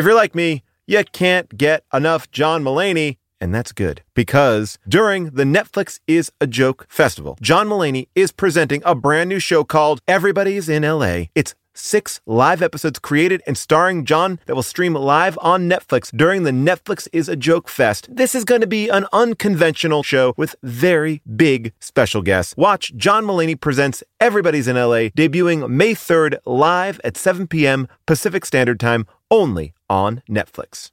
If you're like me, you can't get enough John Mulaney, and that's good, because during the Netflix is a Joke festival, John Mulaney is presenting a brand new show called Everybody's in LA. It's 6 live episodes created and starring John that will stream live on Netflix during the Netflix is a Joke Fest. This is going to be an unconventional show with very big special guests. Watch John Mulaney Presents Everybody's in LA, debuting May 3rd live at 7 p.m. Pacific Standard Time, only on Netflix.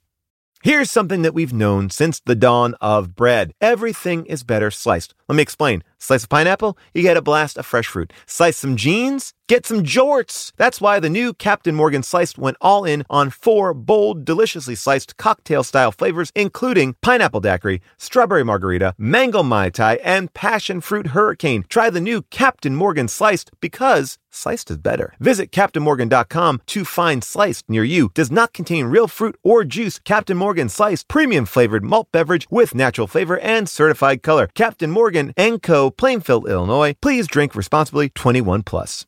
Here's something that we've known since the dawn of bread. Everything is better sliced. Let me explain. Slice a pineapple, you get a blast of fresh fruit. Slice some jeans, get some jorts. That's why the new Captain Morgan Sliced went all in on 4 bold, deliciously sliced cocktail-style flavors, including pineapple daiquiri, strawberry margarita, mango mai tai, and passion fruit hurricane. Try the new Captain Morgan Sliced because sliced is better. Visit CaptainMorgan.com to find Sliced near you. Does not contain real fruit or juice. Captain Morgan Sliced, premium-flavored malt beverage with natural flavor and certified color. Captain Morgan & Co., Plainfield, Illinois. Please drink responsibly. 21 plus.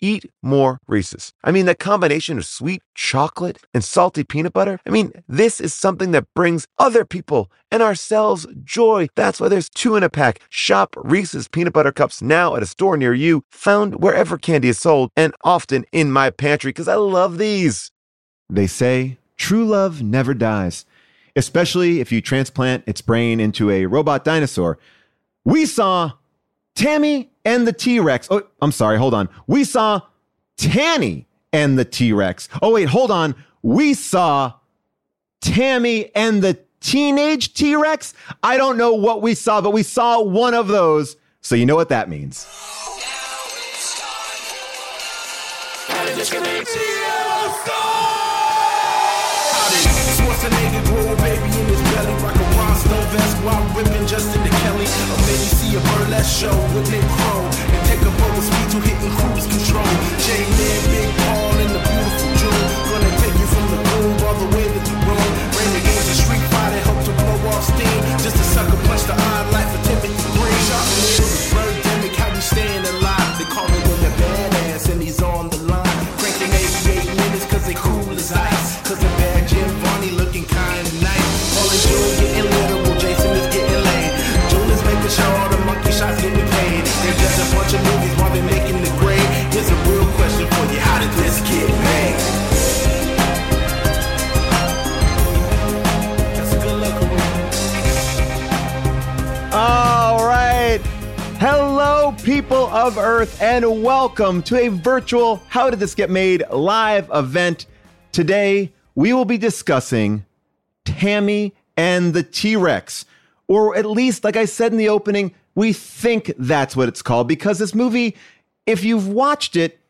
eat more Reese's. I mean, that combination of sweet chocolate and salty peanut butter. I mean, this is something that brings other people and ourselves joy. That's why there's 2 in a pack. Shop Reese's Peanut Butter Cups now at a store near you, found wherever candy is sold, and often in my pantry because I love these. They say true love never dies, especially if you transplant its brain into a robot dinosaur. We saw Tammy and the T-Rex. Oh, I'm sorry. Hold on. We saw Tanny and the T-Rex. Oh, wait, hold on. We saw Tammy and the Teenage T-Rex. I don't know what we saw, but we saw one of those. So you know what that means. Now it's time people of Earth, and welcome to a virtual How Did This Get Made live event. Today, we will be discussing Tammy and the T-Rex, or at least, like I said in the opening, we think that's what it's called, because this movie, if you've watched it,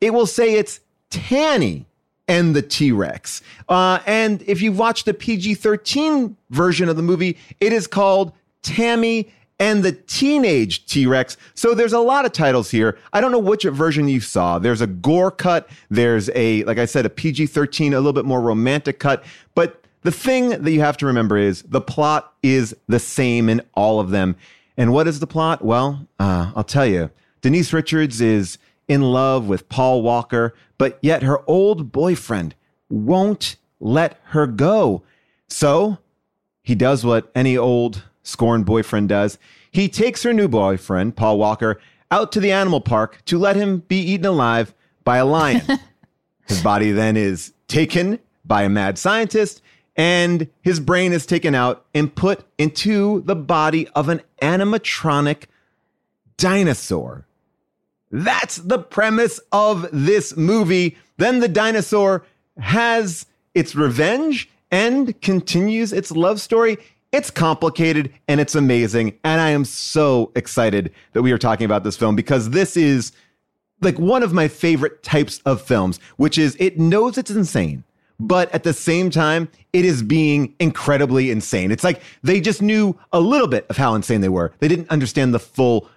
it will say it's Tanny and the T-Rex. And if you've watched the PG-13 version of the movie, it is called Tammy and the Teenage T-Rex. So there's a lot of titles here. I don't know which version you saw. There's a gore cut. There's a, like I said, a PG-13, a little bit more romantic cut. But the thing that you have to remember is the plot is the same in all of them. And what is the plot? Well, I'll tell you. Denise Richards is in love with Paul Walker, but yet her old boyfriend won't let her go. So he does what any old scorned boyfriend does. He takes her new boyfriend, Paul Walker, out to the animal park to let him be eaten alive by a lion. His body then is taken by a mad scientist, and his brain is taken out and put into the body of an animatronic dinosaur. That's the premise of this movie. Then the dinosaur has its revenge and continues its love story. It's complicated and it's amazing. And I am so excited that we are talking about this film, because this is like one of my favorite types of films, which is it knows it's insane, but at the same time, it is being incredibly insane. It's like they just knew a little bit of how insane they were. They didn't understand the full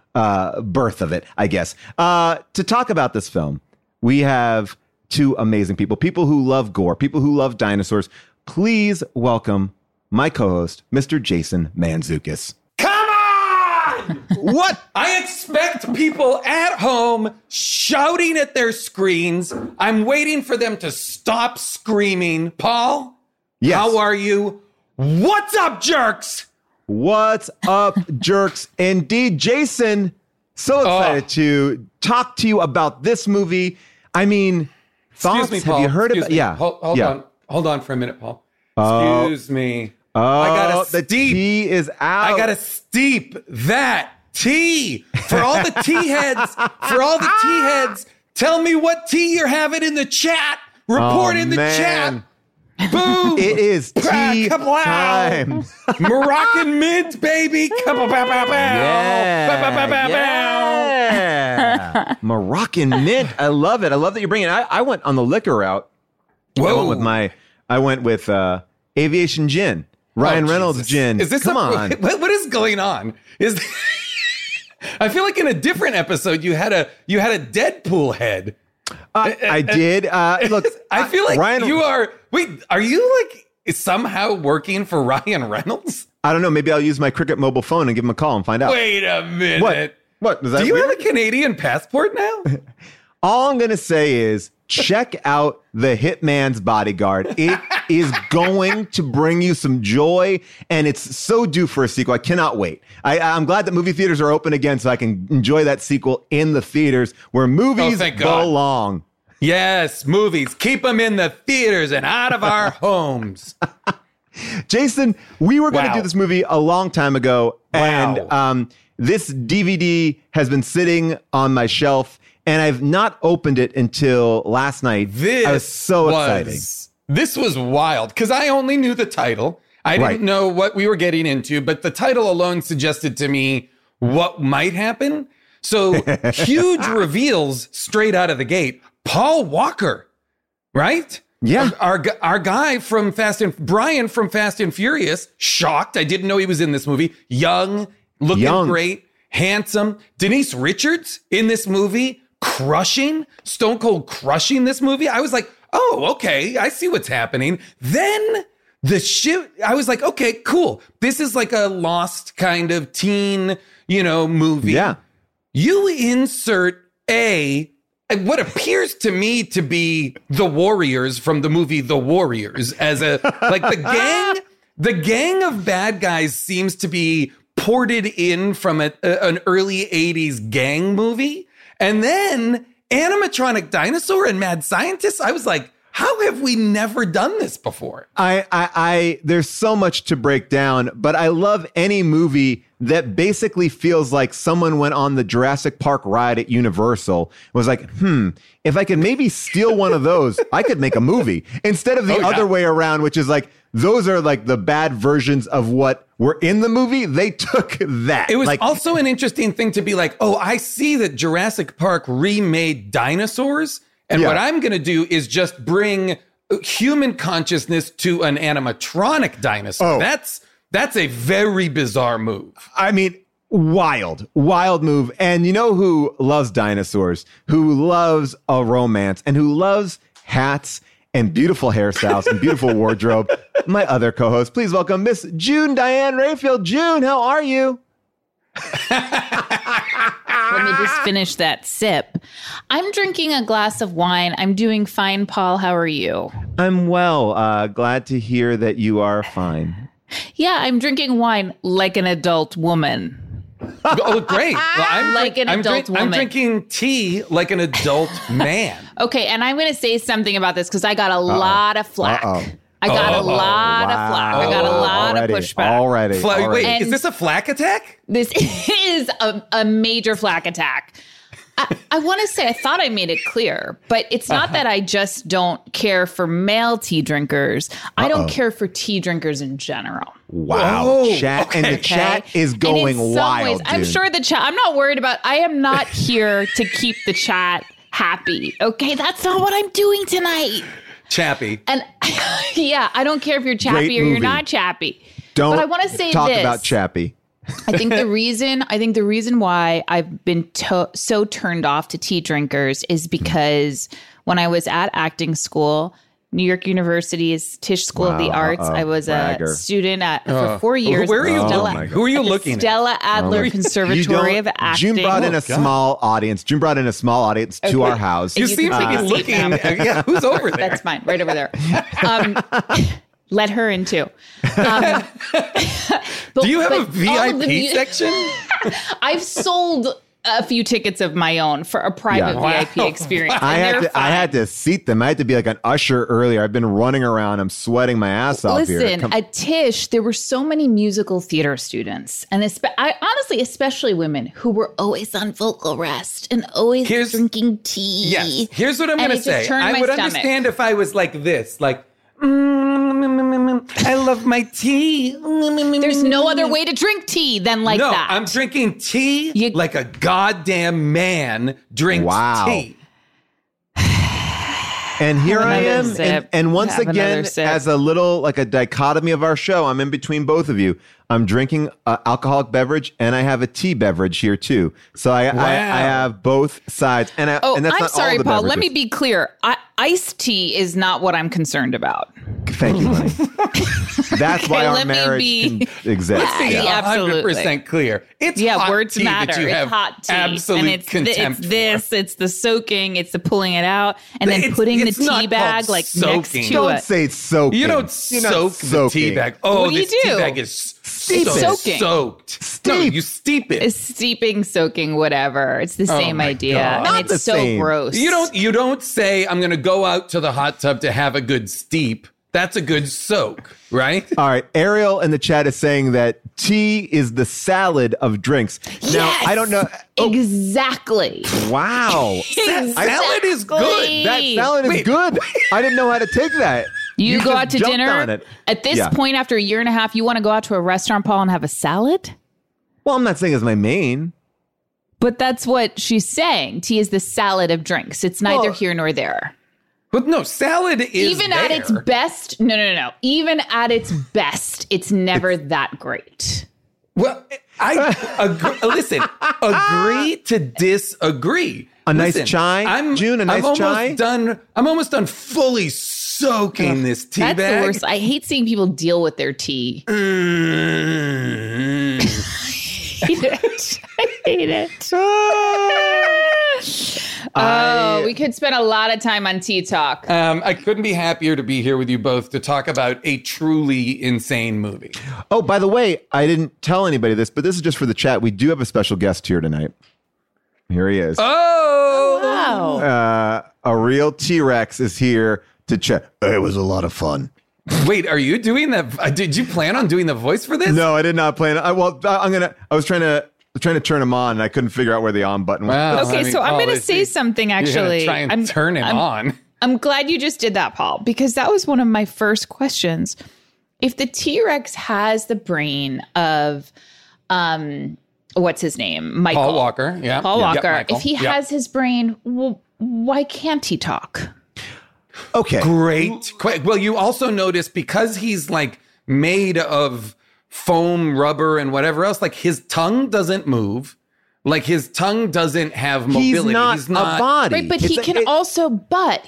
birth of it, I guess. To talk about this film, we have two amazing people, people who love gore, people who love dinosaurs. Please welcome my co-host, Mr. Jason Mantzoukas. Come on! What? I expect people at home shouting at their screens. I'm waiting for them to stop screaming. Paul? Yes. How are you? What's up, jerks? What's up, jerks? Indeed, Jason, so excited to talk to you about this movie. I mean, thoughts? Excuse me, Paul. Have you heard about it? Yeah. Hold on. Hold on for a minute, Paul. Excuse me. Oh, the tea is out. I got to steep that tea for all the tea heads. For all the tea heads, tell me what tea you're having in the chat. Report in the chat. Boom! It is tea time. Moroccan mint, baby. Yeah. Moroccan mint. I love it. I love that you bring it. I went on the liquor route. Whoa. I went with aviation gin. Ryan Reynolds gin. Is this what is going on? I feel like in a different episode you had a Deadpool head. I did. Look, I feel like Ryan, you are. Wait, are you like somehow working for Ryan Reynolds? I don't know. Maybe I'll use my Cricket mobile phone and give him a call and find out. Wait a minute. What? Is that weird? Have a Canadian passport now? All I'm going to say is check out The Hitman's Bodyguard. It is going to bring you some joy, and it's so due for a sequel. I cannot wait. I'm glad that movie theaters are open again so I can enjoy that sequel in the theaters where movies belong. Yes, movies. Keep them in the theaters and out of our homes. Jason, we were going to do this movie a long time ago, and this DVD has been sitting on my shelf. And I've not opened it until last night. This was wild because I only knew the title. I didn't know what we were getting into, but the title alone suggested to me what might happen. So huge reveals straight out of the gate. Paul Walker, right? Yeah. Our guy from Brian from Fast and Furious, shocked. I didn't know he was in this movie. Young, looking great, handsome. Denise Richards in this movie. Stone Cold crushing this movie. I was like, oh, okay, I see what's happening. Then I was like, okay, cool. This is like a Lost kind of teen, movie. Yeah. You insert what appears to me to be the Warriors from the movie The Warriors as the gang. The gang of bad guys seems to be ported in from an early 80s gang movie. And then animatronic dinosaur and mad scientist. I was like, how have we never done this before? There's so much to break down, but I love any movie that basically feels like someone went on the Jurassic Park ride at Universal and was like, if I could maybe steal one of those, I could make a movie instead of the other way around, which is like, those are like the bad versions of what were in the movie. They took that. It was also an interesting thing to be like, oh, I see that Jurassic Park remade dinosaurs. And what I'm going to do is just bring human consciousness to an animatronic dinosaur. Oh. That's a very bizarre move. I mean, wild move. And you know who loves dinosaurs, who loves a romance, and who loves hats and beautiful hairstyles and beautiful wardrobe. My other co-host, please welcome Miss June Diane Raphael. June, how are you? Let me just finish that sip. I'm drinking a glass of wine. I'm doing fine, Paul. How are you? I'm well. Glad to hear that you are fine. Yeah, I'm drinking wine like an adult woman. Oh, great. Well, I'm drinking tea like an adult man. Okay, and I'm going to say something about this because I got a lot of flack. I got a lot of flack. I got a lot of pushback. Wait, and is this a flack attack? This is a major flack attack. I want to say I thought I made it clear, but it's not that I just don't care for male tea drinkers. I don't care for tea drinkers in general. Wow. Whoa. Chat is going wild. Ways, I'm sure the chat, I'm not worried about, I am not here to keep the chat happy. Okay, that's not what I'm doing tonight. Chappy. And I don't care if you're chappy you're not chappy. Don't but I want to say talk this. About chappy. I think the reason why I've been so turned off to tea drinkers is because when I was at acting school, New York University's Tisch School of the Arts. I was a student for 4 years. Where are you? Who are you looking at? Stella Adler Conservatory of Acting. June brought in a small audience to our house. You seem to be looking. Yeah, who's over there? That's mine, right over there. Let her in too. Do you have a VIP section? I've sold a few tickets of my own for a private VIP experience. I had to seat them. I had to be like an usher earlier. I've been running around. I'm sweating my ass off here. Listen, at Tisch, there were so many musical theater students, and especially women, who were always on vocal rest and always drinking tea. Yes. Here's what I'm going to say. I would understand if I was like this, like, I love my tea. There's no other way to drink tea than like that. No, I'm drinking tea like a goddamn man drinks tea. And here I am. And once again, as a little like a dichotomy of our show, I'm in between both of you. I'm drinking an alcoholic beverage and I have a tea beverage here too. So I have both sides. And I'm sorry, Paul. Beverages. Let me be clear. Iced tea is not what I'm concerned about. Thank you, Lenny. That's why our marriage can exist. Let's be 100% clear. It's hot words tea matter. That you have. It's hot tea. Absolute contempt. It's the soaking. It's the pulling it out and then putting the tea bag like soaking. Next to it. Don't say soaking. You don't soak the tea bag. Oh, what do you do? Tea bag is soaked. Steep. No, you steep it. It's steeping, soaking, whatever. It's the same idea. God. And it's so gross. You don't say, I'm going to go out to the hot tub to have a good steep. That's a good soak, right? All right. Ariel in the chat is saying that tea is the salad of drinks. Now, I don't know. Exactly. Wow. Exactly. Salad is good. That salad is good. I didn't know how to take that. You go out to dinner. At this point, after a year and a half, you want to go out to a restaurant, Paul, and have a salad? Well, I'm not saying it's my main. But that's what she's saying. Tea is the salad of drinks. It's neither here nor there. But no, salad is even at its best. No. Even at its best, it's never that great. Well, I agree to disagree. Nice chai, June. I'm almost done fully soaking this tea bag. That's the worst. I hate seeing people deal with their tea. I hate it. I hate it. We could spend a lot of time on tea talk. I couldn't be happier to be here with you both to talk about a truly insane movie. Oh, by the way, I didn't tell anybody this, but this is just for the chat. We do have a special guest here tonight. Here he is. Oh, wow. A real T-Rex is here to chat. It was a lot of fun. Wait, are you doing that? Did you plan on doing the voice for this? No, I did not plan. I was trying to turn him on, and I couldn't figure out where the on button was. Wow. Okay, so I'm going to say something, actually. Try and turn him on. I'm glad you just did that, Paul, because that was one of my first questions. If the T-Rex has the brain of, what's his name? Michael. Paul Walker. Yeah. Paul Walker. Yep, if he has his brain, well, why can't he talk? Okay. Great. Well, you also notice, because he's like made of foam, rubber, and whatever else, like his tongue doesn't move. Like his tongue doesn't have mobility. He's not a body. Right, but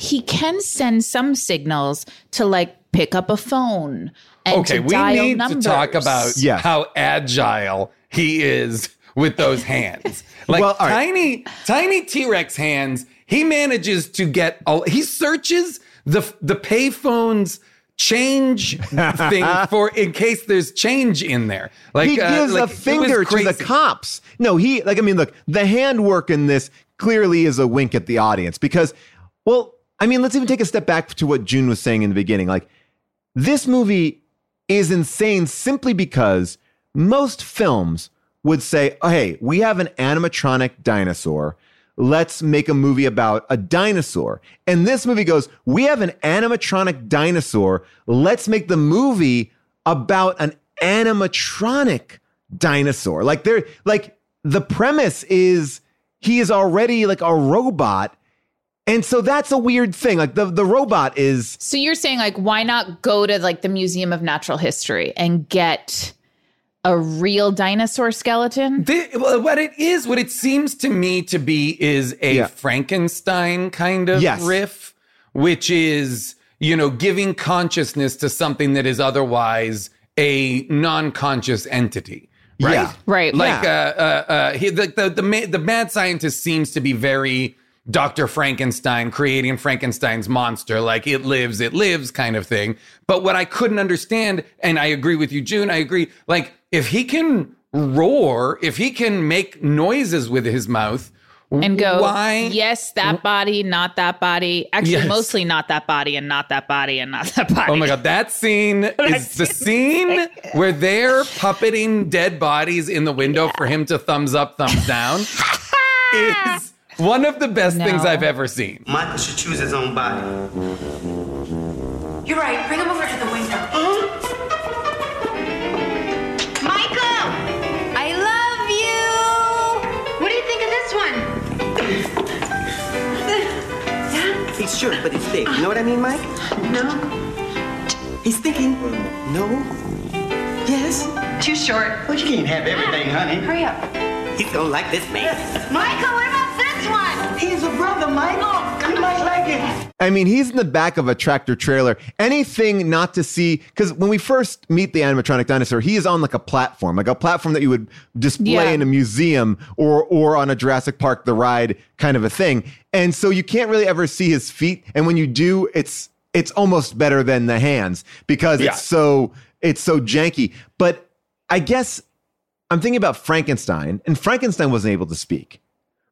he can send some signals to like pick up a phone and to dial numbers. To talk about how agile he is with those hands. Like tiny T-Rex hands, he manages to get he searches the payphone's change thing for in case there's change in there. Like he gives a finger to the cops. No, look, the hand work in this clearly is a wink at the audience because, let's even take a step back to what June was saying in the beginning. Like, this movie is insane simply because most films would say, oh, hey, we have an animatronic dinosaur. Let's make a movie about a dinosaur. And this movie goes, we have an animatronic dinosaur. Let's make the movie about an animatronic dinosaur. Like the premise is he is already like a robot. And so that's a weird thing. Like the robot is. So you're saying like, why not go to like the Museum of Natural History and get a real dinosaur skeleton? What it is, what it seems to me to be is a Frankenstein kind of riff, which is, you know, giving consciousness to something that is otherwise a non-conscious entity. Right? Yeah. Right. Like the mad scientist seems to be very Dr. Frankenstein creating Frankenstein's monster, like it lives kind of thing. But what I couldn't understand, and I agree with you, June, like if he can roar, if he can make noises with his mouth, and go, why? Yes, that body, not that body. Actually, mostly not that body and not that body and not that body. Oh, my God. That scene is the scene where they're puppeting dead bodies in the window for him to thumbs up, thumbs down. It's one of the best things I've ever seen. Michael should choose his own body. You're right. Bring him over to the window. Mm-hmm. Michael, I love you. What do you think of this one? He's short, but he's big. You know what I mean, Mike? No. He's thinking. No. Yes. Too short. Well, you can't have everything, honey. Hurry up. He's gonna like this man. Michael, what about this one? He's a brother, Michael. He might like it. I mean, he's in the back of a tractor trailer. Anything not to see, because when we first meet the animatronic dinosaur, he is on like a platform that you would display in a museum or on a Jurassic Park the ride kind of a thing. And so you can't really ever see his feet. And when you do, it's almost better than the hands because it's so janky. But I guess I'm thinking about Frankenstein, and Frankenstein wasn't able to speak.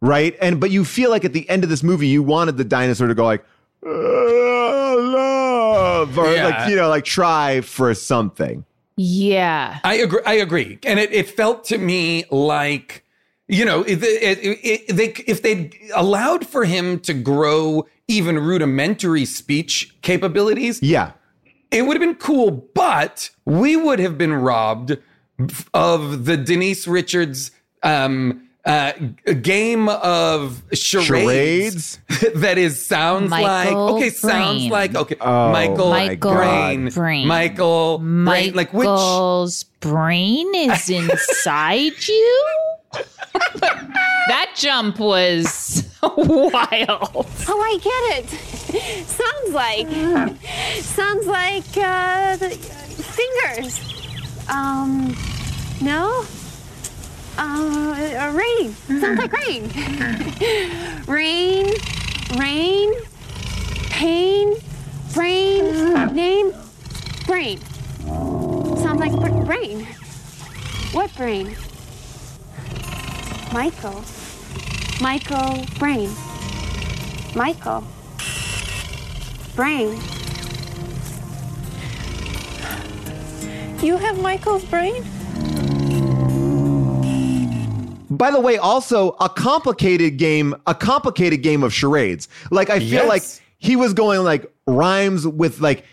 Right. But you feel like at the end of this movie, you wanted the dinosaur to go like, love, or like try for something. Yeah, I agree. And it felt to me like, you know, if they'd allowed for him to grow even rudimentary speech capabilities. Yeah, it would have been cool. But we would have been robbed of the Denise Richards a game of charades? That is Michael's brain. Like which Michael's brain is inside you? That jump was wild. Oh, I get it. Sounds like the fingers. No. Rain. Sounds like rain. Rain, pain, brain, name, brain. Sounds like brain. What brain? Michael, brain. Michael, brain. You have Michael's brain? By the way, also a complicated game of charades. Like I feel like he was going like rhymes with like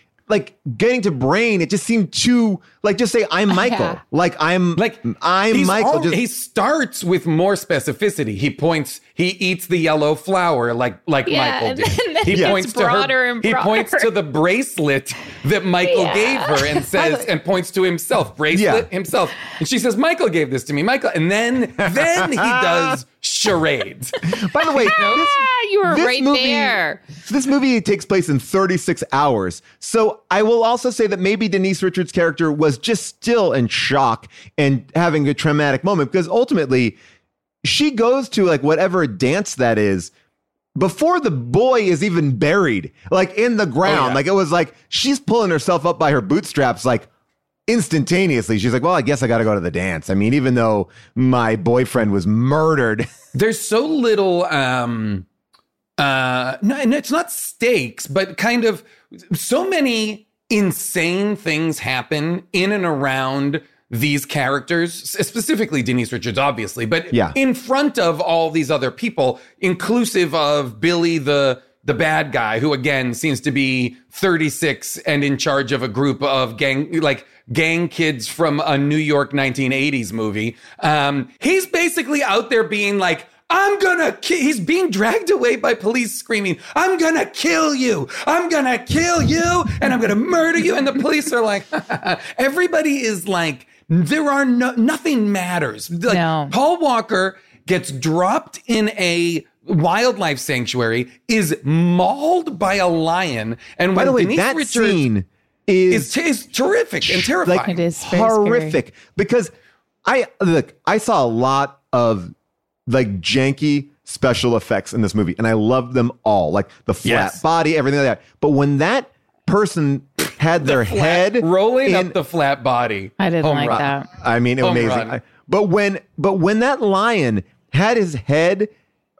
getting to brain. It just seemed too like just say I'm Michael. Yeah. I'm Michael. He starts with more specificity. He points. He eats the yellow flower Michael did. Then he points to her. He points to the bracelet that Michael gave her and says and points to himself. Bracelet himself. And she says, Michael gave this to me, Michael. And then he does charades. By the way, you were right there. This movie takes place in 36 hours. So I will also say that maybe Denise Richards' character was just still in shock and having a traumatic moment because ultimately she goes to like whatever dance that is before the boy is even buried, like in the ground. Oh, yeah. Like it was like she's pulling herself up by her bootstraps, like instantaneously. She's like, well, I guess I got to go to the dance. I mean, even though my boyfriend was murdered. There's so little. No, it's not stakes, but kind of so many insane things happen in and around these characters, specifically Denise Richards, obviously, but in front of all these other people, inclusive of Billy, the bad guy, who again seems to be 36 and in charge of a group of gang kids from a New York 1980s movie. He's basically out there being like, he's being dragged away by police screaming, I'm gonna kill you. I'm gonna kill you. And I'm gonna murder you. And the police are like, everybody is like There are nothing matters. Like, no. Paul Walker gets dropped in a wildlife sanctuary, is mauled by a lion, and by the way, Denise Richards scene is terrific and terrifying. Like, it is horrific scary. Because I saw a lot of like janky special effects in this movie, and I loved them all, like the flat body, everything like that. But when that person had their head rolling up the flat body, I didn't like that. I mean, it was amazing. But when that lion had his head,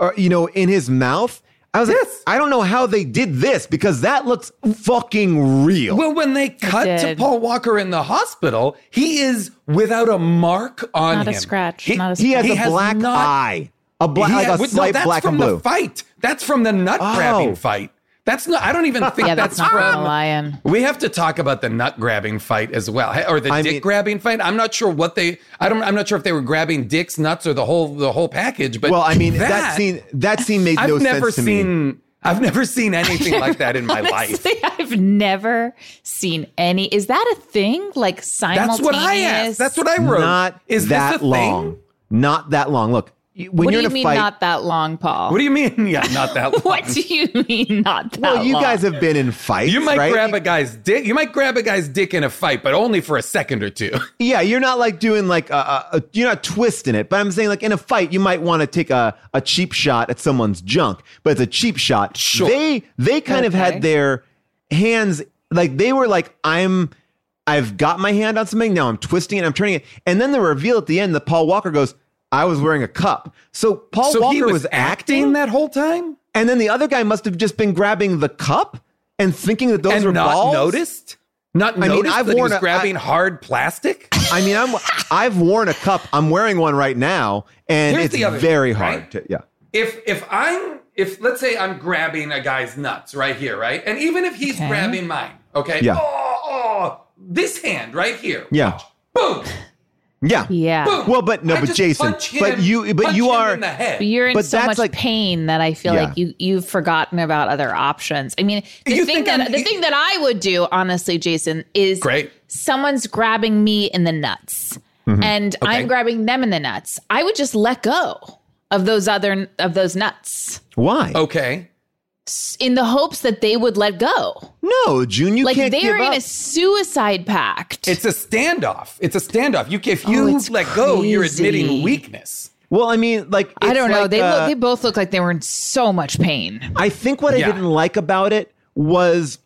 or in his mouth, I was like, I don't know how they did this, because that looks fucking real. Well, when they cut to Paul Walker in the hospital, he is without a mark on him. Not a scratch. He has a black eye. A slight black and blue. That's from the fight. That's from the nut-grabbing fight. That's not. I don't even think that's not from a lion. We have to talk about the nut grabbing fight as well, or the dick grabbing fight. I'm not sure what they. I'm not sure if they were grabbing dicks, nuts, or the whole package. But that scene made no sense to me. I've never seen anything like that in my life. I've never seen any. Is that a thing? Like simultaneous? That's what I asked. That's what I wrote. Not that long. Look. What do you mean not that long, Paul? What do you mean not that long? What do you mean not that long? Well, you guys have been in fights, you might grab a guy's dick. You might grab a guy's dick in a fight, but only for a second or two. Yeah, you're not like doing like you're not twisting it. But I'm saying like in a fight, you might want to take a cheap shot at someone's junk, but it's a cheap shot. Sure. They kind of had their hands like they were like I've got my hand on something now. I'm twisting it. I'm turning it, and then the reveal at the end that Paul Walker goes, I was wearing a cup. So Paul Walker was acting that whole time? And then the other guy must have just been grabbing the cup and thinking that those were balls? Not noticed that he was grabbing hard plastic? I mean, I've worn a cup. I'm wearing one right now, and it's very hard. Right? If let's say I'm grabbing a guy's nuts right here, right? And even if he's grabbing mine, yeah. This hand right here. Yeah. Boom. Yeah. Yeah. Boom. Well, but Jason, you are in the head. You're in so much pain that I feel like you've forgotten about other options. I mean, the thing that I would do, honestly, Jason, is someone's grabbing me in the nuts and I'm grabbing them in the nuts. I would just let go of those nuts. Why? Okay. In the hopes that they would let go. No, June, you can't give up. Like, they are in a suicide pact. It's a standoff. If you let go, you're admitting weakness. Well, I mean, like... I don't know. They both look like they were in so much pain. I think what I didn't like about it was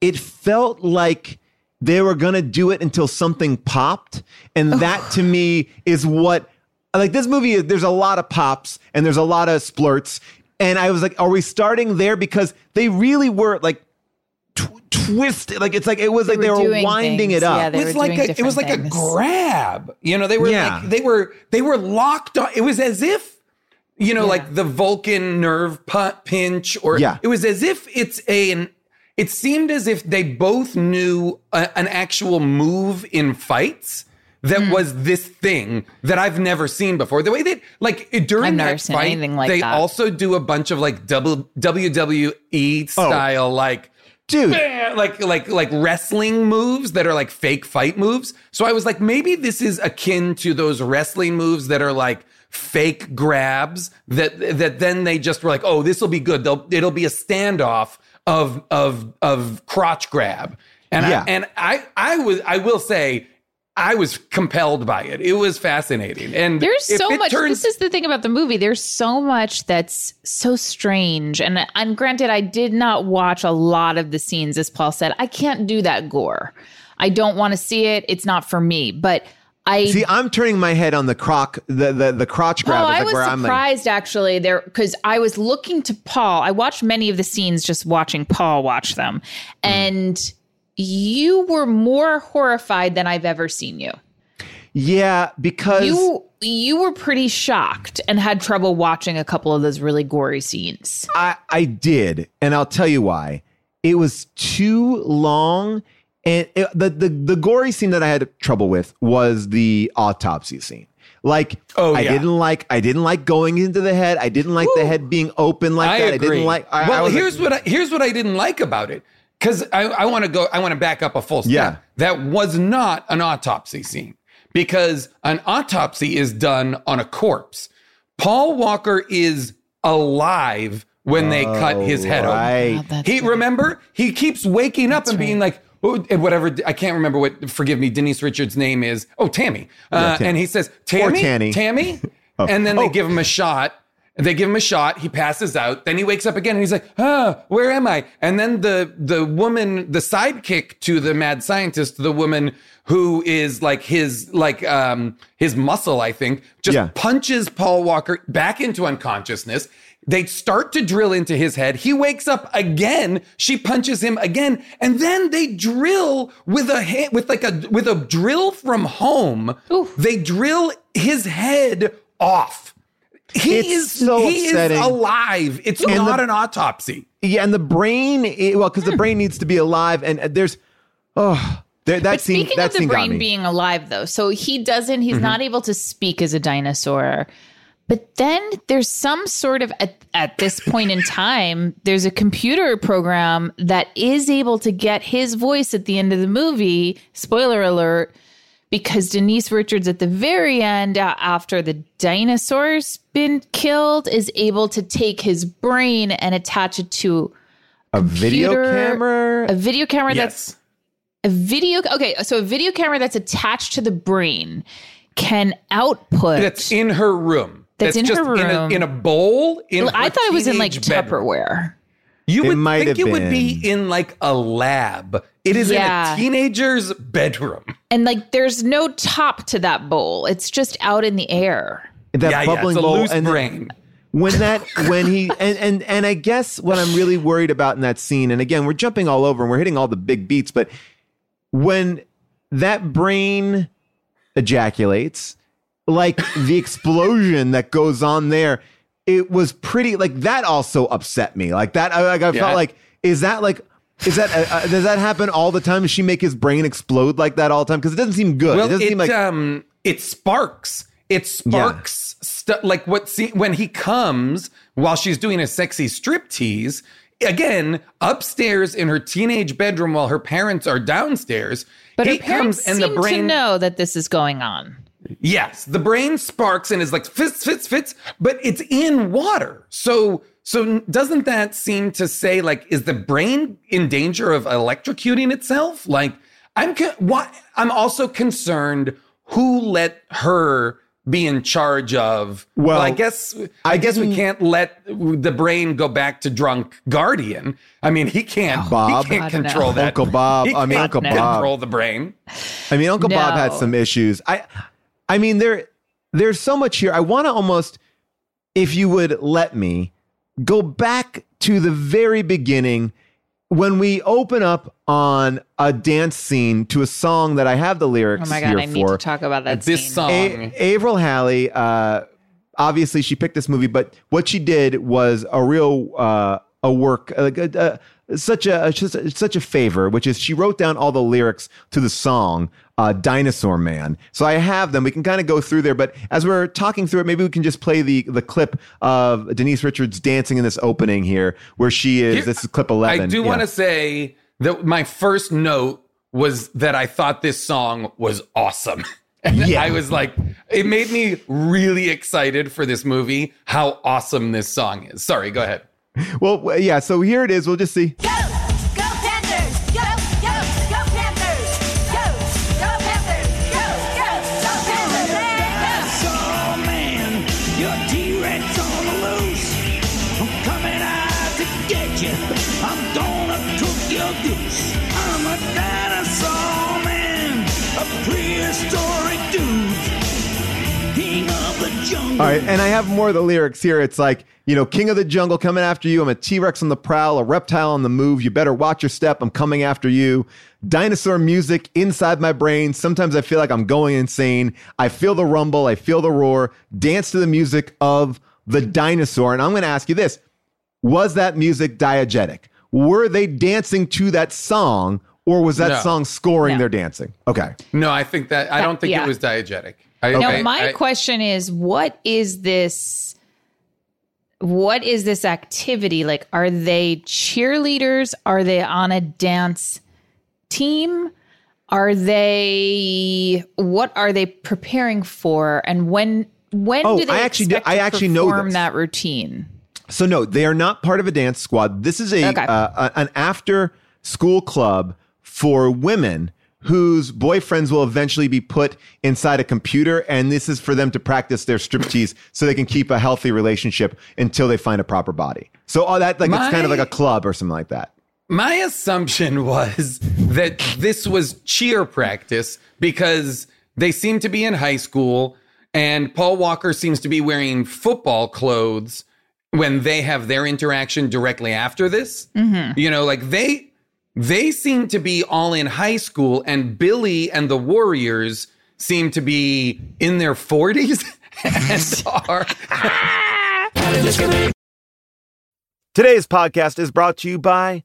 it felt like they were going to do it until something popped. And that, to me, is what... Like, this movie, there's a lot of pops and there's a lot of splurts. And I was like, are we starting there? Because they really were like twisted. Like, it's like, it was they were winding things. It up. Yeah, it was like a grab, they were locked on. It was as if, like the Vulcan nerve pinch it was as if it seemed as if they both knew an actual move in fights. That was this thing that I've never seen before. The way that, like, during that fight, they also do a bunch of, like, WWE style, like wrestling moves that are, like, fake fight moves. So I was like, maybe this is akin to those wrestling moves that are, like, fake grabs that then they just were like, oh, this will be good. It'll be a standoff of crotch grab. I will say... I was compelled by it. It was fascinating. And there's so much. This is the thing about the movie. There's so much that's so strange. And granted, I did not watch a lot of the scenes, as Paul said. I can't do that gore. I don't want to see it. It's not for me. But I'm turning my head on the crotch grab. Oh, I was surprised actually there because I was looking to Paul. I watched many of the scenes just watching Paul watch them. And... you were more horrified than I've ever seen you. Yeah, because... You were pretty shocked and had trouble watching a couple of those really gory scenes. I did, and I'll tell you why. It was too long, and the gory scene that I had trouble with was the autopsy scene. Like, I didn't like going into the head. I didn't like the head being open like that. Agree. I didn't like... here's what I didn't like about it. Because I want to back up a full step. Yeah. That was not an autopsy scene. because an autopsy is done on a corpse. Paul Walker is alive when they cut his head off. Oh, he keeps waking up and being like, whatever, I can't remember what, forgive me, Denise Richards' name is. Oh, Tammy. Tammy. And he says, Tammy? Tammy? Oh. And then they give him a shot. They give him a shot. He passes out. Then he wakes up again and he's like, where am I? And then the woman, the sidekick to the mad scientist, the woman who is like his muscle, I think, just punches Paul Walker back into unconsciousness. They start to drill into his head. He wakes up again. She punches him again. And then they drill with a drill from home. Oof. They drill his head off. He is alive. It's not an autopsy. Yeah, and the brain, because the brain needs to be alive. And there's, Speaking of the brain being alive, though, so he's not able to speak as a dinosaur. But then there's some sort of, at this point in time, there's a computer program that is able to get his voice at the end of the movie. Spoiler alert. Because Denise Richards at the very end, after the dinosaur's been killed, is able to take his brain and attach it to a video camera. Yes. So a video camera that's attached to the brain can output. That's in her room. In a bowl. I thought it was in like Tupperware. It would be in like a lab. It is in a teenager's bedroom. And like there's no top to that bowl. It's just out in the air. That bubbling bowl. Loose and brain. I guess what I'm really worried about in that scene, and again, we're jumping all over and we're hitting all the big beats, but when that brain ejaculates, like the explosion that goes on there. It was pretty, like, that also upset me. Like, that, I felt like, does that happen all the time? Does she make his brain explode like that all the time? Because it doesn't seem good. Well, it sparks. It sparks stuff. Like, when he comes while she's doing a sexy striptease, again, upstairs in her teenage bedroom while her parents are downstairs. But her parents seem to know that this is going on. Yes, the brain sparks and is like fits, but it's in water. So doesn't that seem to say, like, is the brain in danger of electrocuting itself? Like, I'm also concerned who let her be in charge of. Well, I guess we can't let the brain go back to drunk Guardian. I mean, he can't control that. Uncle Bob, control the brain. I mean, Uncle Bob had some issues. I mean, there's so much here. I want to almost, if you would let me, go back to the very beginning when we open up on a dance scene to a song that I have the lyrics here for. Oh my God, I need to talk about that scene. This song. Avril Halley, obviously she picked this movie, but what she did was a real such a favor, which is she wrote down all the lyrics to the song Dinosaur Man. So I have them. We can kind of go through there, but as we're talking through it, maybe we can just play the clip of Denise Richards dancing in this opening here, where she is. This is clip 11. I do want to say that my first note was that I thought this song was awesome. I was like, it made me really excited for this movie. How awesome this song is. Sorry, go ahead. Well, yeah, so here it is. We'll just see. Go! Go Panthers! Go! Go! Go Panthers! Go! Go Panthers! Go! Go! Go Panthers! Dinosaur Man, your T-Rex on the loose. I'm coming out to get you. I'm gonna cook your goose. I'm a dinosaur man, a prehistoric dude, king of the jungle. All right, and I have more of the lyrics here. It's like, you know, king of the jungle coming after you. I'm a T-Rex on the prowl, a reptile on the move. You better watch your step. I'm coming after you. Dinosaur music inside my brain. Sometimes I feel like I'm going insane. I feel the rumble. I feel the roar. Dance to the music of the dinosaur. And I'm going to ask you this. Was that music diegetic? Were they dancing to that song, or was that song scoring their dancing? Okay. No, I think that I don't think it was diegetic. My question is, what is this? What is this activity? Like, are they cheerleaders? Are they on a dance team? What are they preparing for? And when do they actually perform that routine? So no, they are not part of a dance squad. This is an after school club for women whose boyfriends will eventually be put inside a computer. And this is for them to practice their striptease so they can keep a healthy relationship until they find a proper body. So all that, like, it's kind of like a club or something like that. My assumption was that this was cheer practice because they seem to be in high school and Paul Walker seems to be wearing football clothes when they have their interaction directly after this. Mm-hmm. You know, like they seem to be all in high school, and Billy and the Warriors seem to be in their 40s. Today's podcast is brought to you by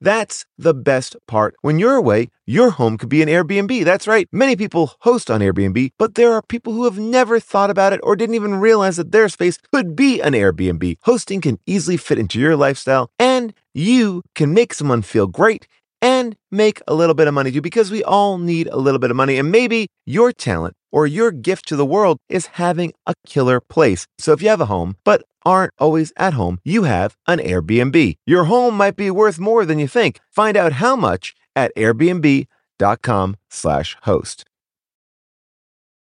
That's the best part. When you're away, your home could be an Airbnb. That's right. Many people host on Airbnb, but there are people who have never thought about it or didn't even realize that their space could be an Airbnb. Hosting can easily fit into your lifestyle, and you can make someone feel great and make a little bit of money too, because we all need a little bit of money. And maybe your talent or your gift to the world is having a killer place. So if you have a home, but aren't always at home, you have an Airbnb. Your home might be worth more than you think. Find out how much at airbnb.com/host.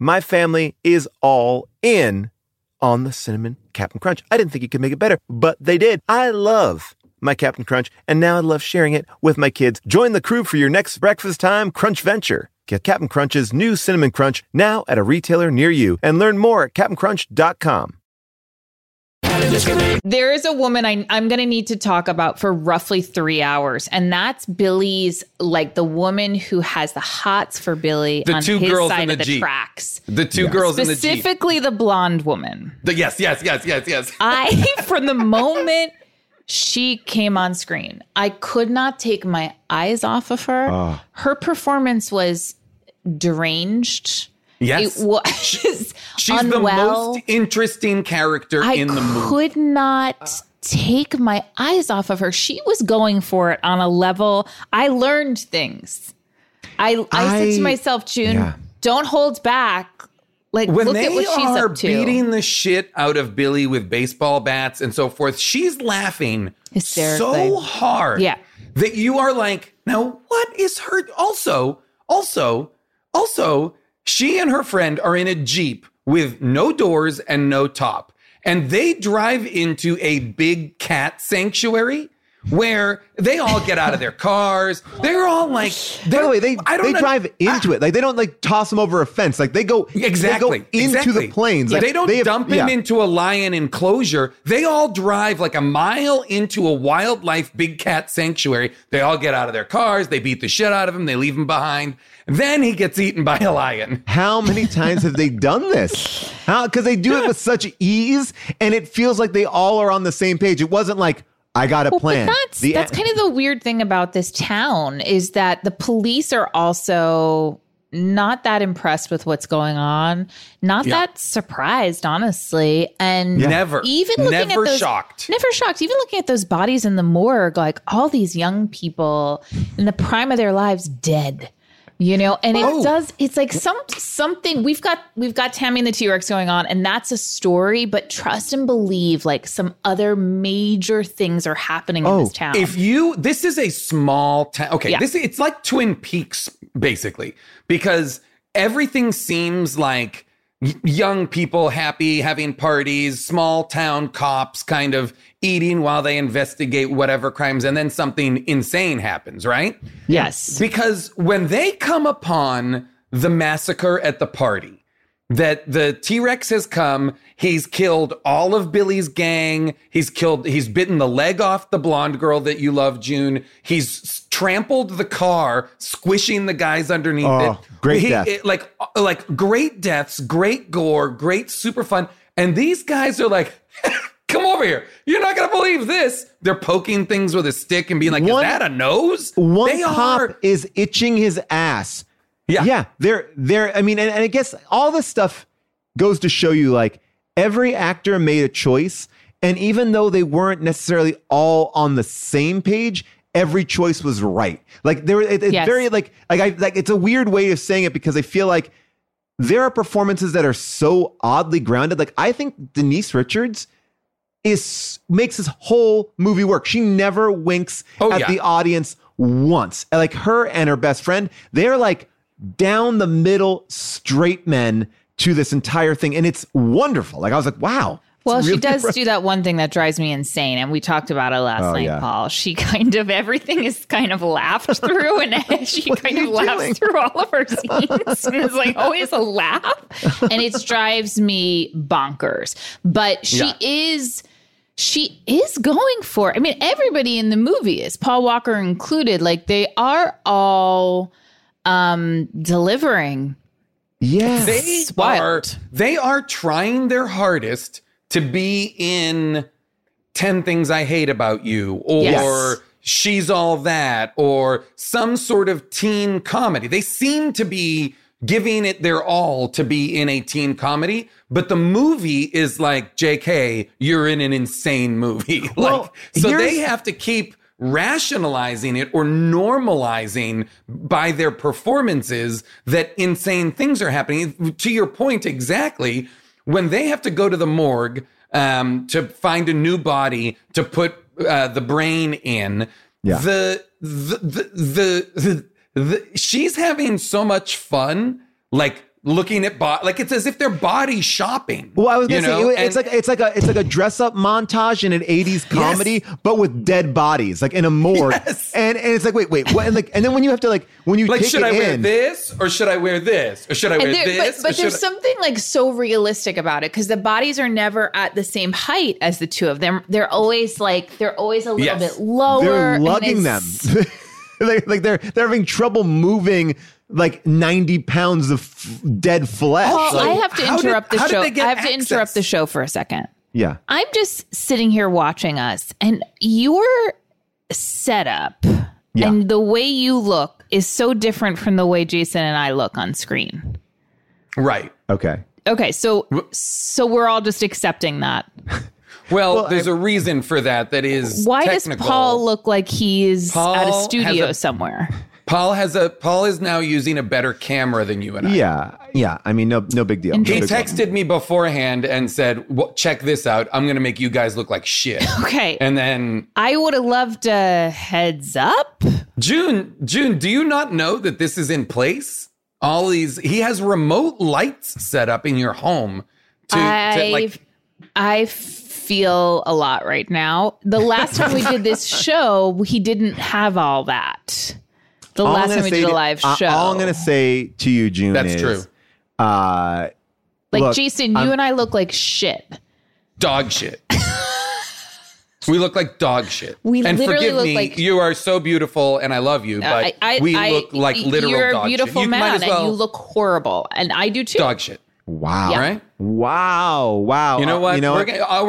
my family is all in on the cinnamon Cap'n Crunch. I didn't think you could make it better, but they did. I love my Cap'n Crunch, and now I love sharing it with my kids. Join the crew for your next breakfast time crunch venture. Get Cap'n Crunch's new Cinnamon Crunch now at a retailer near you, and learn more at captaincrunch.com. There is a woman I'm going to need to talk about for roughly 3 hours, and that's Billy's, like, the woman who has the hots for Billy on his side of the tracks. The two girls in the Jeep. Specifically the blonde woman. Yes. From the moment she came on screen, I could not take my eyes off of her. Her performance was deranged. Yes. It was she's unwell. The most interesting character in the movie. I could not take my eyes off of her. She was going for it on a level. I learned things. I said to myself, June, don't hold back. Like, when look at what she's up to. When they are beating the shit out of Billy with baseball bats and so forth, she's laughing so hard that you are like, now what is her? Also, she and her friend are in a Jeep with no doors and no top, and they drive into a big cat sanctuary where they all get out of their cars. They're all like, by the way, they drive into it. Like, they don't like toss them over a fence. Like, they go, exactly, they go into the plains. Like, they don't dump them into a lion enclosure. They all drive like a mile into a wildlife big cat sanctuary. They all get out of their cars. They beat the shit out of him. They leave him behind. Then he gets eaten by a lion. How many times have they done this? Because they do it with such ease, and it feels like they all are on the same page. It wasn't like, I got a plan. That's kind of the weird thing about this town, is that the police are also not that impressed with what's going on. Not that surprised, honestly. And never shocked. Even looking at those bodies in the morgue, like all these young people in the prime of their lives dead. You know, and it does. It's like something we've got Tammy and the T-Rex going on, and that's a story. But trust and believe, like, some other major things are happening in this town. This is a small town. Okay, it's like Twin Peaks, basically, because everything seems like young people happy, having parties, small town cops kind of eating while they investigate whatever crimes, and then something insane happens, right? Yes. Because when they come upon the massacre at the party, that the T-Rex has come, he's killed all of Billy's gang, he's bitten the leg off the blonde girl that you love, June, he's trampled the car, squishing the guys underneath it. Great death. Like great deaths, great gore, great super fun. And these guys are like, come over here. You're not going to believe this. They're poking things with a stick and being like, is that a nose? One cop is itching his ass. Yeah. Yeah. They're, I mean, and I guess all this stuff goes to show you, like, every actor made a choice. And even though they weren't necessarily all on the same page, every choice was right. Like, there, it's very like it's a weird way of saying it, because I feel like there are performances that are so oddly grounded. Like, I think Denise Richards makes this whole movie work. She never winks at the audience once. Like, her and her best friend, they're like down the middle straight men to this entire thing, and it's wonderful. Like, I was like, wow. Well, really, she does do that one thing that drives me insane, and we talked about it last night, Paul. She kind of, everything is kind of laughed through, and she kind of laughs through all of her scenes, and it's like always a laugh, and it drives me bonkers. But she is going for it. I mean, everybody in the movie is, Paul Walker included. Like, they are all delivering. Yes, they are trying their hardest to be in 10 Things I Hate About You, or She's All That, or some sort of teen comedy. They seem to be giving it their all to be in a teen comedy, but the movie is like, JK, you're in an insane movie. Well, like, so they have to keep rationalizing it or normalizing by their performances that insane things are happening. To your point, exactly. When they have to go to the morgue to find a new body to put the brain in, she's having so much fun, like looking at like it's as if they're body shopping. Well, I was gonna say it's like a dress up montage in an 80s comedy, but with dead bodies, like in a morgue, and it's like wait, what? And like, and then when you have to when you take, should I wear this or should I wear this or should I wear this? But there's something like so realistic about it, because the bodies are never at the same height as the two of them. They're always like a little bit lower. They're lugging them. Like they're having trouble moving like 90 pounds of dead flesh. Oh, like, I have to interrupt the show. I have to interrupt the show for a second. Yeah. I'm just sitting here watching us, and your setup and the way you look is so different from the way Jason and I look on screen. Right. Okay. So we're all just accepting that. Well, there's a reason for that. That is, why technical. Does Paul look like he's at a studio somewhere? Paul is now using a better camera than you and I. Yeah. I mean, no big deal. He texted me beforehand and said, well, check this out. I'm going to make you guys look like shit. Okay. And then I would have loved a heads up. June, do you not know that this is in place? All these, he has remote lights set up in your home to like I feel a lot right now. The last time we did this show, he didn't have all that. The all last time we did a live show. All I'm going to say to you, June, that's is... That's true. Like, look, Jason, you and I look like shit. Dog shit. We look like dog shit. We and literally forgive look me, like... You are so beautiful, and I love you, but we look like literal dog shit. You're a beautiful shit. Man, well, and you look horrible, and I do too. Dog shit. Wow. Yeah. Right? Wow. You know what? We're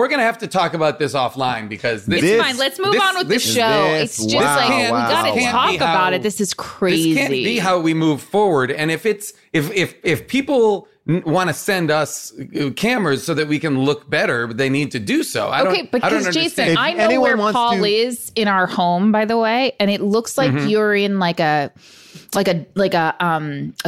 going to have to talk about this offline because this is fine. Let's move on with the show. It's just we got to talk about it. This is crazy. This can't be how we move forward. And if it's if people want to send us cameras so that we can look better, they need to do so. I don't understand. Jason, I know where Paul is in our home, by the way, and it looks like you're in like a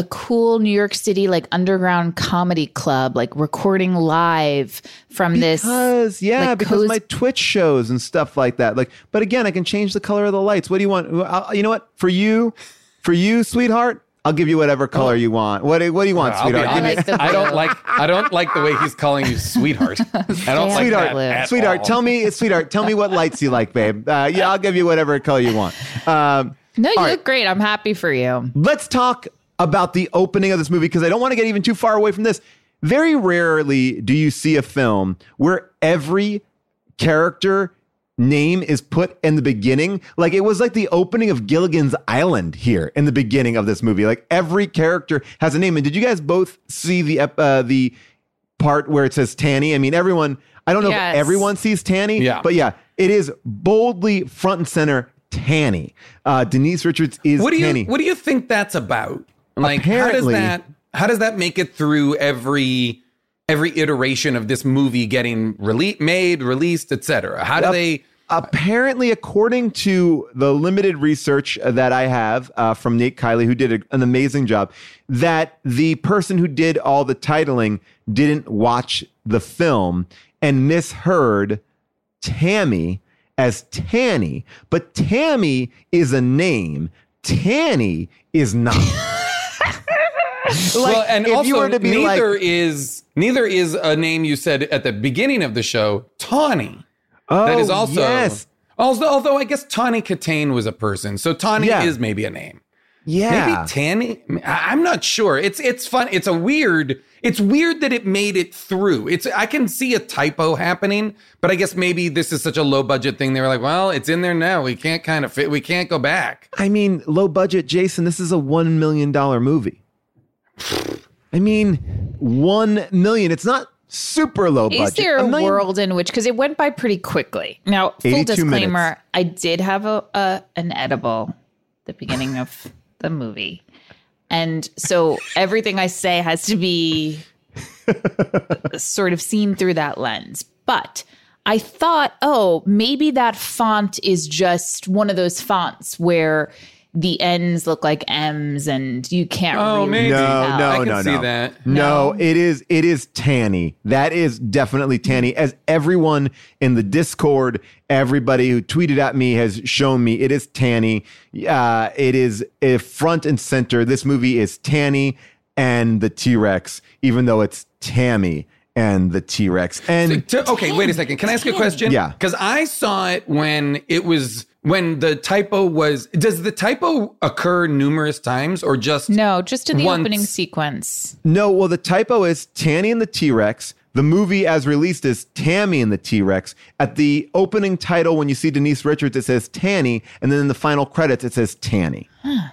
cool New York City like underground comedy club, like recording live from because my Twitch shows and stuff like that. Like, but again, I can change the color of the lights. What do you want? You know what? For you, sweetheart, I'll give you whatever color you want. What do you want, sweetheart? I don't like the way he's calling you sweetheart. Sweetheart, tell me what lights you like, babe. Yeah, I'll give you whatever color you want. No, you look great. I'm happy for you. Let's talk about the opening of this movie because I don't want to get even too far away from this. Very rarely do you see a film where every character name is put in the beginning. Like it was like the opening of Gilligan's Island here in the beginning of this movie. Like every character has a name. And did you guys both see the part where it says Tanny? I mean, everyone. I don't know if everyone sees Tanny, but yeah, it is boldly front and center. Tanny. Denise Richards is Tanny. What do you think that's about? Like, how does that make it through every iteration of this movie getting released, etc.? How do they? Apparently, according to the limited research that I have from Nate Kiley, who did an amazing job, that the person who did all the titling didn't watch the film and misheard Tammy as Tanny, but Tammy is a name. Tanny is not. Neither is a name you said at the beginning of the show, Tawny. Oh, that is also yes. Although I guess Tawny Catane was a person, so Tawny is maybe a name. Yeah, maybe Tanny. I'm not sure. It's fun. It's weird that it made it through. I can see a typo happening, but I guess maybe this is such a low budget thing. They were like, well, it's in there now. We can't go back. I mean, low budget, Jason. This is a $1 million movie. I mean, $1 million. It's not super low budget. Is there a world in which, because it went by pretty quickly. Now, full disclaimer, minutes. I did have an edible the beginning of the movie. And so everything I say has to be sort of seen through that lens. But I thought, maybe that font is just one of those fonts where the N's look like M's and you can't really maybe. I can see that. No, it is Tanny. That is definitely Tanny. As everyone in the Discord, everybody who tweeted at me has shown me, it is Tanny. It is front and center. This movie is Tanny and the T-Rex, even though it's Tammy and the T-Rex. And wait a second. Can I ask a question? Yeah. Because I saw it when the typo was... Does the typo occur numerous times or just... No, just in the opening sequence. No, well, the typo is Tanny and the T-Rex. The movie as released is Tammy and the T-Rex. At the opening title, when you see Denise Richards, it says Tanny. And then in the final credits, it says Tanny. Huh.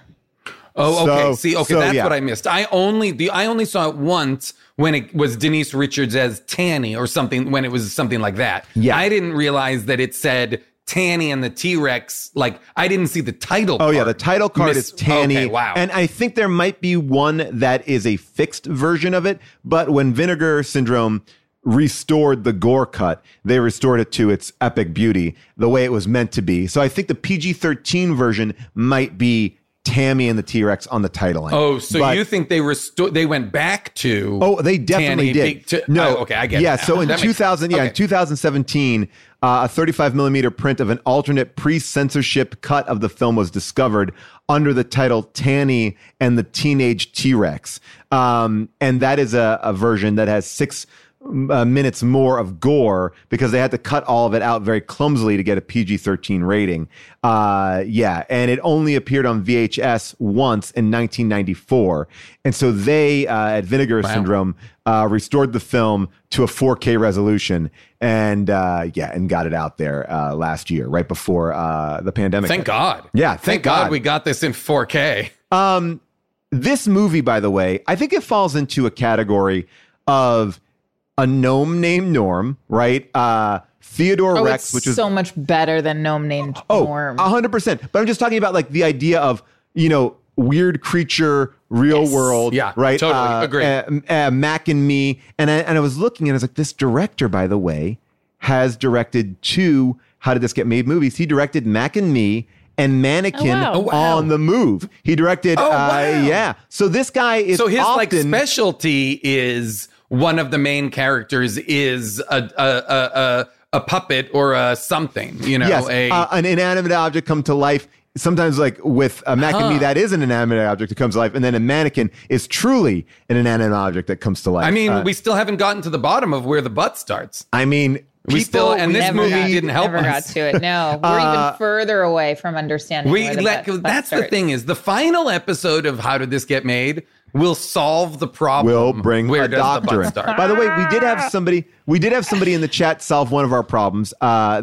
Oh, okay. That's what I missed. I only saw it once when it was Denise Richards as Tanny or something, when it was something like that. Yeah. I didn't realize that it said... Tanny and the T-Rex, like I didn't see the title card. Oh yeah, the title card is Tanny. Okay, wow. And I think there might be one that is a fixed version of it, but when Vinegar Syndrome restored the gore cut, they restored it to its epic beauty, the way it was meant to be. So I think the PG-13 version might be Tammy and the T-Rex on the title. Oh, so you think they went back to... Oh, they definitely did. I get it. Yeah, so in 2017, a 35 millimeter print of an alternate pre-censorship cut of the film was discovered under the title Tanny and the Teenage T-Rex. And that is a version that has 6 minutes more of gore because they had to cut all of it out very clumsily to get a PG-13 rating. And it only appeared on VHS once in 1994. And so they, at Vinegar Syndrome, restored the film to a 4K resolution and got it out there last year, right before the pandemic. Thank God. Yeah, thank God we got this in 4K. This movie, by the way, I think it falls into a category of A Gnome Named Norm, right? Theodore Rex, which is so much better than Gnome Named Norm. 100%. But I'm just talking about like the idea of, you know, weird creature, real world. Yeah, right. Totally agree. Mac and Me. And I was looking and I was like, this director, by the way, has directed two How Did This Get Made movies. He directed Mac and Me and Mannequin on the Move. He directed. So this guy is his specialty is. One of the main characters is a puppet or a something, you know, an inanimate object come to life. Sometimes like with a Mac and Me, that is an inanimate object that comes to life. And then a mannequin is truly an inanimate object that comes to life. I mean, we still haven't gotten to the bottom of where the butt starts. I mean, this movie didn't help us. No, we're even further away from understanding. The thing is the final episode of How Did This Get Made will solve the problem. We'll bring a doctor in. By the way, we did have somebody in the chat solve one of our problems.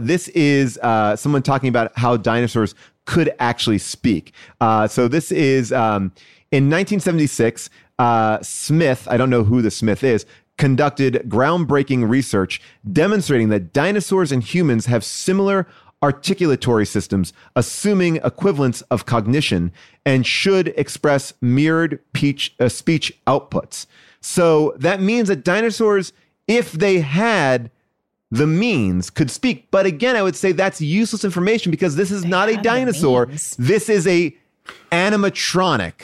This is someone talking about how dinosaurs could actually speak. So this is in 1976, Smith, I don't know who the Smith is, conducted groundbreaking research demonstrating that dinosaurs and humans have similar articulatory systems, assuming equivalence of cognition, and should express mirrored speech outputs. So that means that dinosaurs, if they had the means, could speak. But again, I would say that's useless information because this is not a dinosaur. This is a animatronic.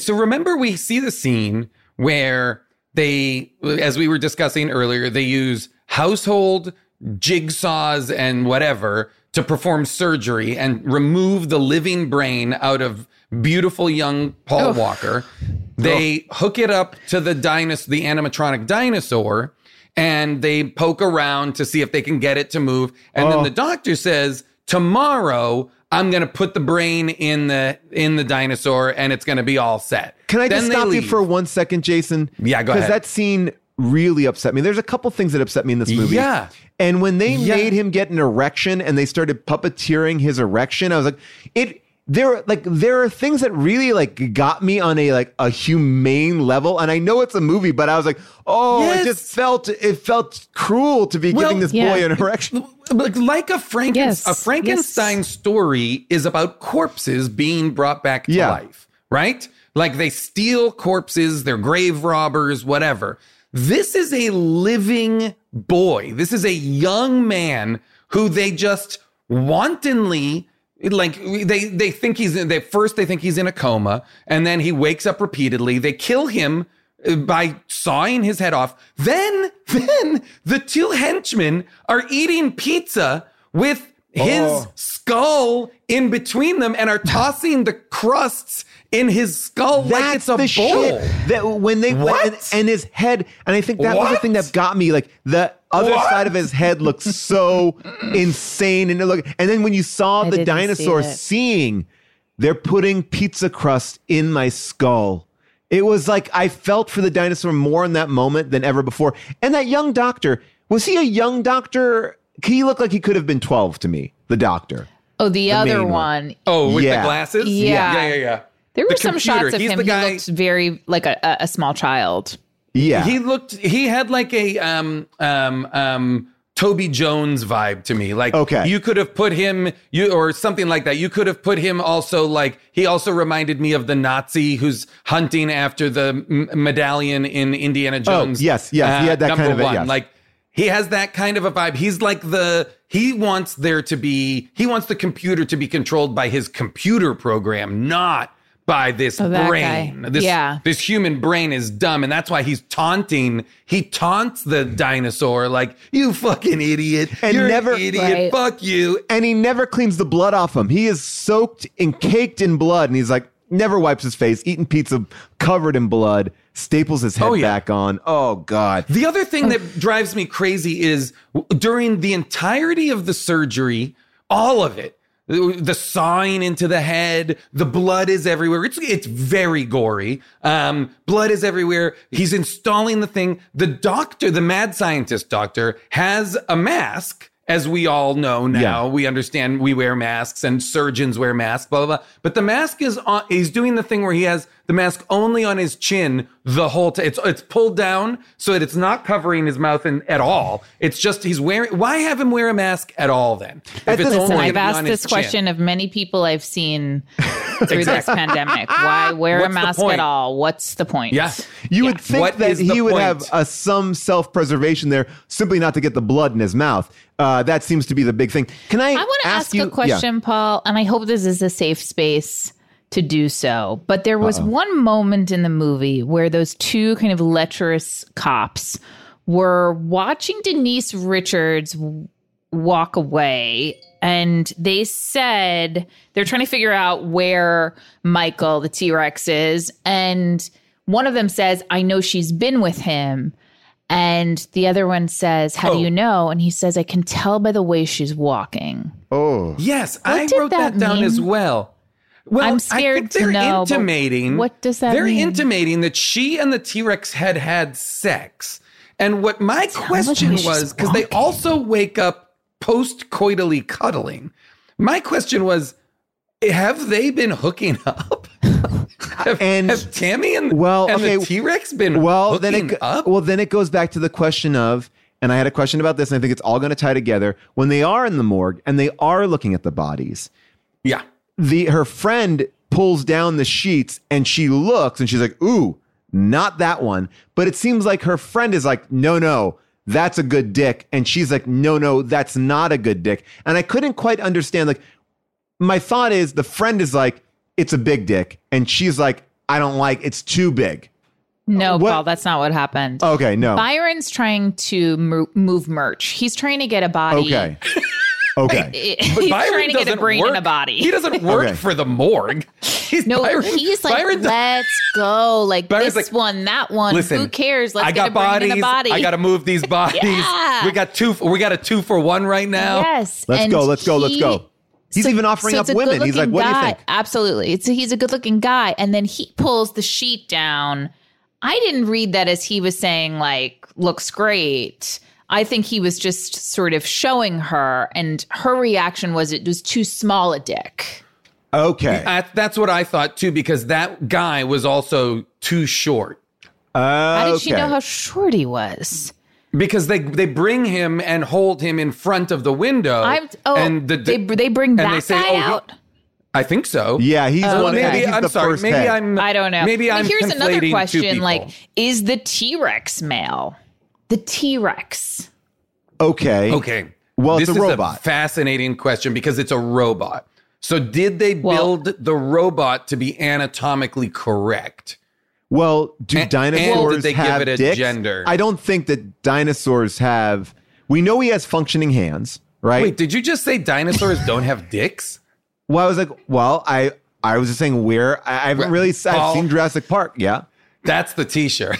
So remember we see the scene where they, as we were discussing earlier, they use household jigsaws and whatever to perform surgery and remove the living brain out of beautiful young Paul Walker. They hook it up to the animatronic dinosaur, and they poke around to see if they can get it to move. And then the doctor says, tomorrow, I'm going to put the brain in the dinosaur and it's going to be all set. Can I just stop you for 1 second, Jason? Yeah, go ahead. Because that scene really upset me. There's a couple things that upset me in this movie. Yeah. And when they made him get an erection and they started puppeteering his erection, I was like, there are things that really like got me on a humane level. And I know it's a movie, but I was like, it just felt cruel to be giving this boy an erection. Like a Frankenstein story is about corpses being brought back to life, right? Like they steal corpses, they're grave robbers, whatever. This is a living boy. This is a young man who they just wantonly they think he's in a coma, and then he wakes up repeatedly. They kill him by sawing his head off. Then the two henchmen are eating pizza with his skull in between them and are tossing the crusts in his skull. That's like it's a bowl. Shit that when they and his head, and I think that was the thing that got me. Like the other side of his head looks so insane, and then when you saw the dinosaur seeing, they're putting pizza crust in my skull. It was like I felt for the dinosaur more in that moment than ever before. And that young doctor, was he a young doctor? He looked like he could have been 12 to me, the doctor. Oh, the other one. Oh, with the glasses? Yeah. There were some shots of him. He looked very like a small child. Yeah. He had like a Toby Jones vibe to me. Like, you could have put him, or something like that. You could have put him also like, he also reminded me of the Nazi who's hunting after the medallion in Indiana Jones. Oh, yes. He had that kind of one. Yes. Like, he has that kind of a vibe. He's like he wants the computer to be controlled by his computer program, not by this brain. This human brain is dumb. And that's why he's taunting. He taunts the dinosaur like, you fucking idiot. You're an idiot. Right. Fuck you. And he never cleans the blood off him. He is soaked and caked in blood. And he's like, never wipes his face, eating pizza covered in blood, staples his head back on. Oh, God. The other thing that drives me crazy is during the entirety of the surgery, all of it, the sawing into the head, the blood is everywhere. It's very gory. Blood is everywhere. He's installing the thing. The doctor, the mad scientist doctor, has a mask. As we all know now, we understand we wear masks and surgeons wear masks, blah, blah, blah. But the mask is on, he's doing the thing where he has the mask only on his chin the whole time. It's pulled down so that it's not covering his mouth at all. It's just he's wearing, why have him wear a mask at all then? I've asked this question of many people I've seen through this pandemic. Why wear a mask at all? What's the point? Yeah. You would think that he would have some self-preservation there simply not to get the blood in his mouth. That seems to be the big thing. Can I want to ask you a question, Paul, and I hope this is a safe space to do so. But there was one moment in the movie where those two kind of lecherous cops were watching Denise Richards walk away. And they said they're trying to figure out where Michael, the T-Rex, is. And one of them says, I know she's been with him. And the other one says, how do you know? And he says, I can tell by the way she's walking. Oh, yes. I wrote that down as well. Well, I'm scared I think they're to know. Intimating, what does that mean? They're intimating that she and the T-Rex had sex. And what my question was, because they also wake up post-coitally cuddling. My question was, have they been hooking up? Have Tammy and the T-Rex been hooking up? Well, then it goes back to the question of, and I had a question about this, and I think it's all going to tie together. When they are in the morgue and they are looking at the bodies, her friend pulls down the sheets and she looks and she's like, ooh, not that one. But it seems like her friend is like, no, that's a good dick. And she's like, no, that's not a good dick. And I couldn't quite understand. Like, my thought is the friend is like, it's a big dick. And she's like, I don't like, it's too big. No, Paul, that's not what happened. Okay, no. Byron's trying to move merch. He's trying to get a body. Okay. Okay. He's trying to get a brain in a body. He doesn't work for the morgue. He's like, let's go. Like, Byron's this like, one, that one. Listen, who cares? Let's get a brain in a body. I got to move these bodies. Yeah. We got a 2-for-1 right now. Yes. Let's go. He's even offering up women. He's like, what do you think? Absolutely. He's a good-looking guy. And then he pulls the sheet down. I didn't read that as he was saying, like, looks great. I think he was just sort of showing her, and her reaction was it was too small a dick. Okay. That's what I thought, too, because that guy was also too short. How did she know how short he was? Because they bring him and hold him in front of the window. They bring that guy out? I think so. Yeah, he's one. Maybe he's the first head. I don't know. Maybe I'm conflating two people. Here's another question, like, is the T-Rex male? The T-Rex. Okay. Well, it's a robot. This is a fascinating question because it's a robot. So did they build the robot to be anatomically correct? Well, do dinosaurs did they have give it a dicks? Gender? I don't think that dinosaurs have... We know he has functioning hands, right? Wait, did you just say dinosaurs don't have dicks? Well, I was like, I was just saying where... I haven't really... I've seen Jurassic Park, yeah. That's the t-shirt.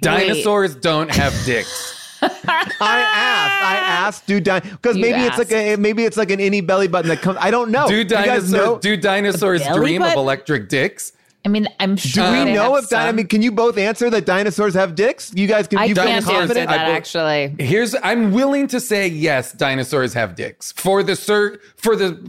Dinosaurs don't have dicks. I asked, do dinosaurs? Because maybe it's like an innie belly button that comes. I don't know. Do dinosaurs dream button? Of electric dicks? I mean, I'm sure. Do we know if can you both answer that dinosaurs have dicks? You guys can. I can't answer that actually. I'm willing to say yes. Dinosaurs have dicks for procreation.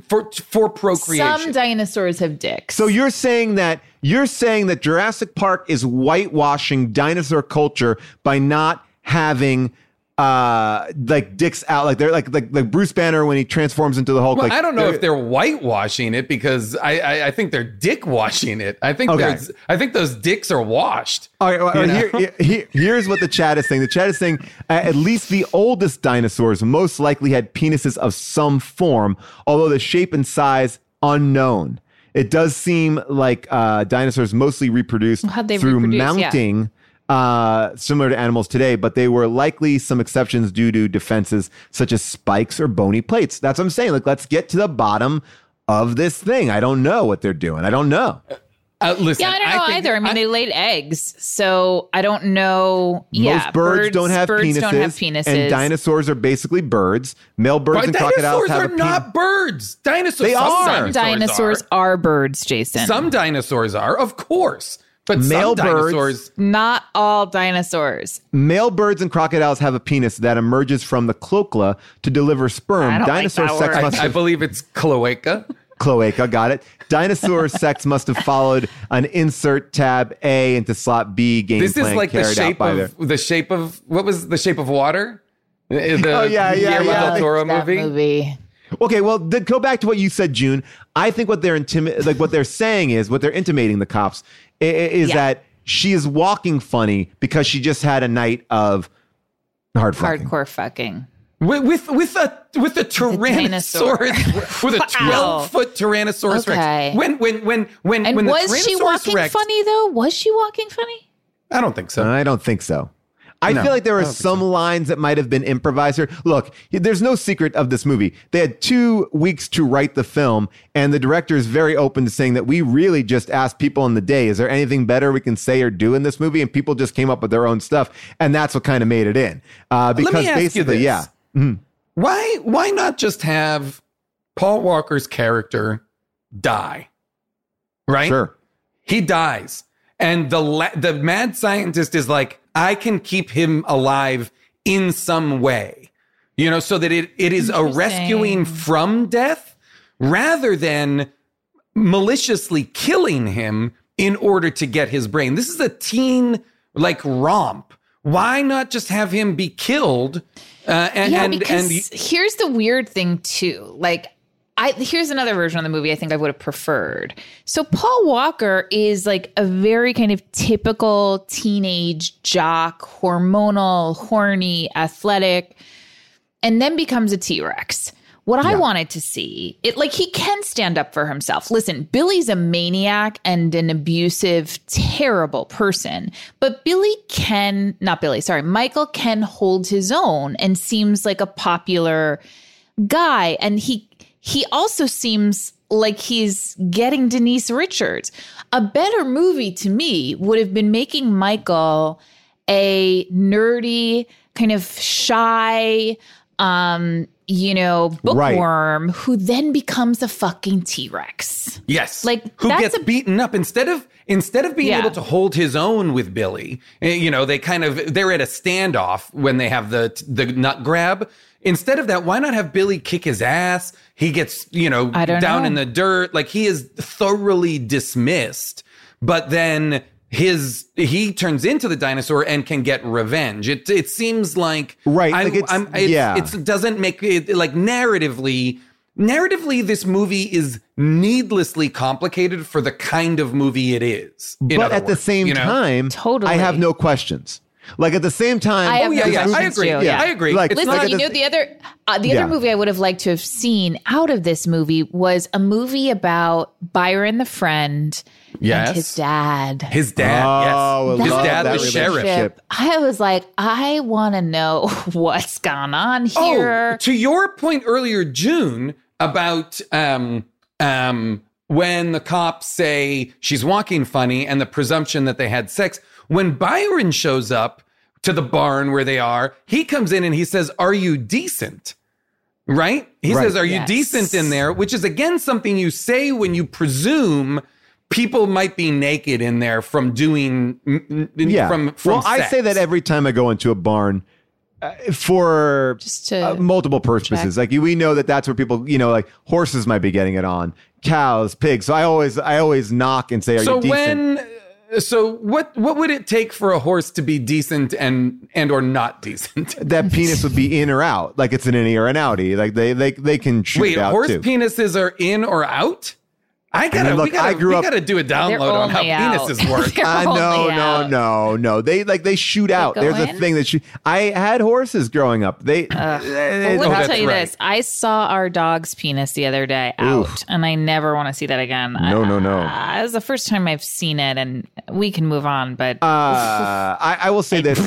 Some dinosaurs have dicks. So you're saying that Jurassic Park is whitewashing dinosaur culture by not having like dicks out, like they're like Bruce Banner when he transforms into the Hulk. Well, like, I don't know if they're whitewashing it because I think they're dick washing it. I think those dicks are washed. All right, here's what the chat is saying. The chat is saying at least the oldest dinosaurs most likely had penises of some form, although the shape and size unknown. It does seem like dinosaurs mostly reproduced through mounting. Yeah. Similar to animals today, but they were likely some exceptions due to defenses such as spikes or bony plates. That's what I'm saying. Like, let's get to the bottom of this thing. I don't know what they're doing. I don't know. Listen, yeah, I don't know either. I mean, they laid eggs, so I don't know. Yeah, most birds don't have penises. And dinosaurs are basically birds. Male birds but and crocodiles have a penis. Dinosaurs are not birds. Dinosaurs they are. Some dinosaurs are birds, Jason. Some dinosaurs are, of course. But male birds, not all dinosaurs. Male birds and crocodiles have a penis that emerges from the cloaca to deliver sperm. Dinosaur like sex must. I believe it's cloaca. Cloaca, got it. Dinosaur sex must have followed an insert tab A into slot B game plan. This is like the shape of water. The Guillermo del Toro movie. Okay, well, go back to what you said, June. I think what they're intimating the cops is that she is walking funny because she just had a night of hardcore fucking. With a Tyrannosaurus, with a 12-foot Tyrannosaurus Rex. When was she walking funny though? Was she walking funny? I don't think so. I feel like there were some lines that might have been improvised here. Look, there's no secret of this movie. They had 2 weeks to write the film, and the director is very open to saying that we really just asked people on the day, is there anything better we can say or do in this movie? And people just came up with their own stuff, and that's what kind of made it in. Because let me ask you this. Yeah. Mm-hmm. Why not just have Paul Walker's character die? Right? Sure. He dies. And the mad scientist is like, I can keep him alive in some way, you know, so that it is a rescuing from death rather than maliciously killing him in order to get his brain. This is a teen like romp. Why not just have him be killed? Here's the weird thing too. Like, here's another version of the movie I think I would have preferred. So Paul Walker is like a very kind of typical teenage jock, hormonal, horny, athletic, and then becomes a T-Rex. I wanted to see, it like he can stand up for himself. Listen, Billy's a maniac and an abusive, terrible person, but Michael can hold his own and seems like a popular guy, and he also seems like he's getting Denise Richards. A better movie to me would have been making Michael a nerdy, kind of shy, bookworm who then becomes a fucking T-Rex. Yes. Like who gets beaten up instead of being able to hold his own with Billy. You know, they're at a standoff when they have the nut grab. Instead of that, why not have Billy kick his ass? He gets, down in the dirt. Like, he is thoroughly dismissed. But then he turns into the dinosaur and can get revenge. It seems like... Right. It doesn't make it... Like, narratively, this movie is needlessly complicated for the kind of movie it is. But at the same time, totally. I have no questions. Like, at the same time... I agree. Like, listen, the other movie I would have liked to have seen out of this movie was a movie about Byron the friend and his dad. His dad, the sheriff. I was like, I want to know what's gone on here. Oh, to your point earlier, June, about... when the cops say she's walking funny and the presumption that they had sex, when Byron shows up to the barn where they are, he comes in and he says, are you decent? Right? He says, are you decent in there? Which is, again, something you say when you presume people might be naked in there from doing, sex. I say that every time I go into a barn. For multiple purposes. Check. Like, we know that that's where people, like horses might be getting it on, cows, pigs. So I always knock and say, are you decent? So what would it take for a horse to be decent and or not decent? That penis would be in or out. Like, it's an innie or an outie. Like they can shoot out too. Wait, horse penises are in or out? We gotta do a download on how penises work. No. They shoot out. There's a thing that I had horses growing up. Let me tell you this. I saw our dog's penis the other day out, and I never want to see that again. No. It was the first time I've seen it, and we can move on. But I will say this: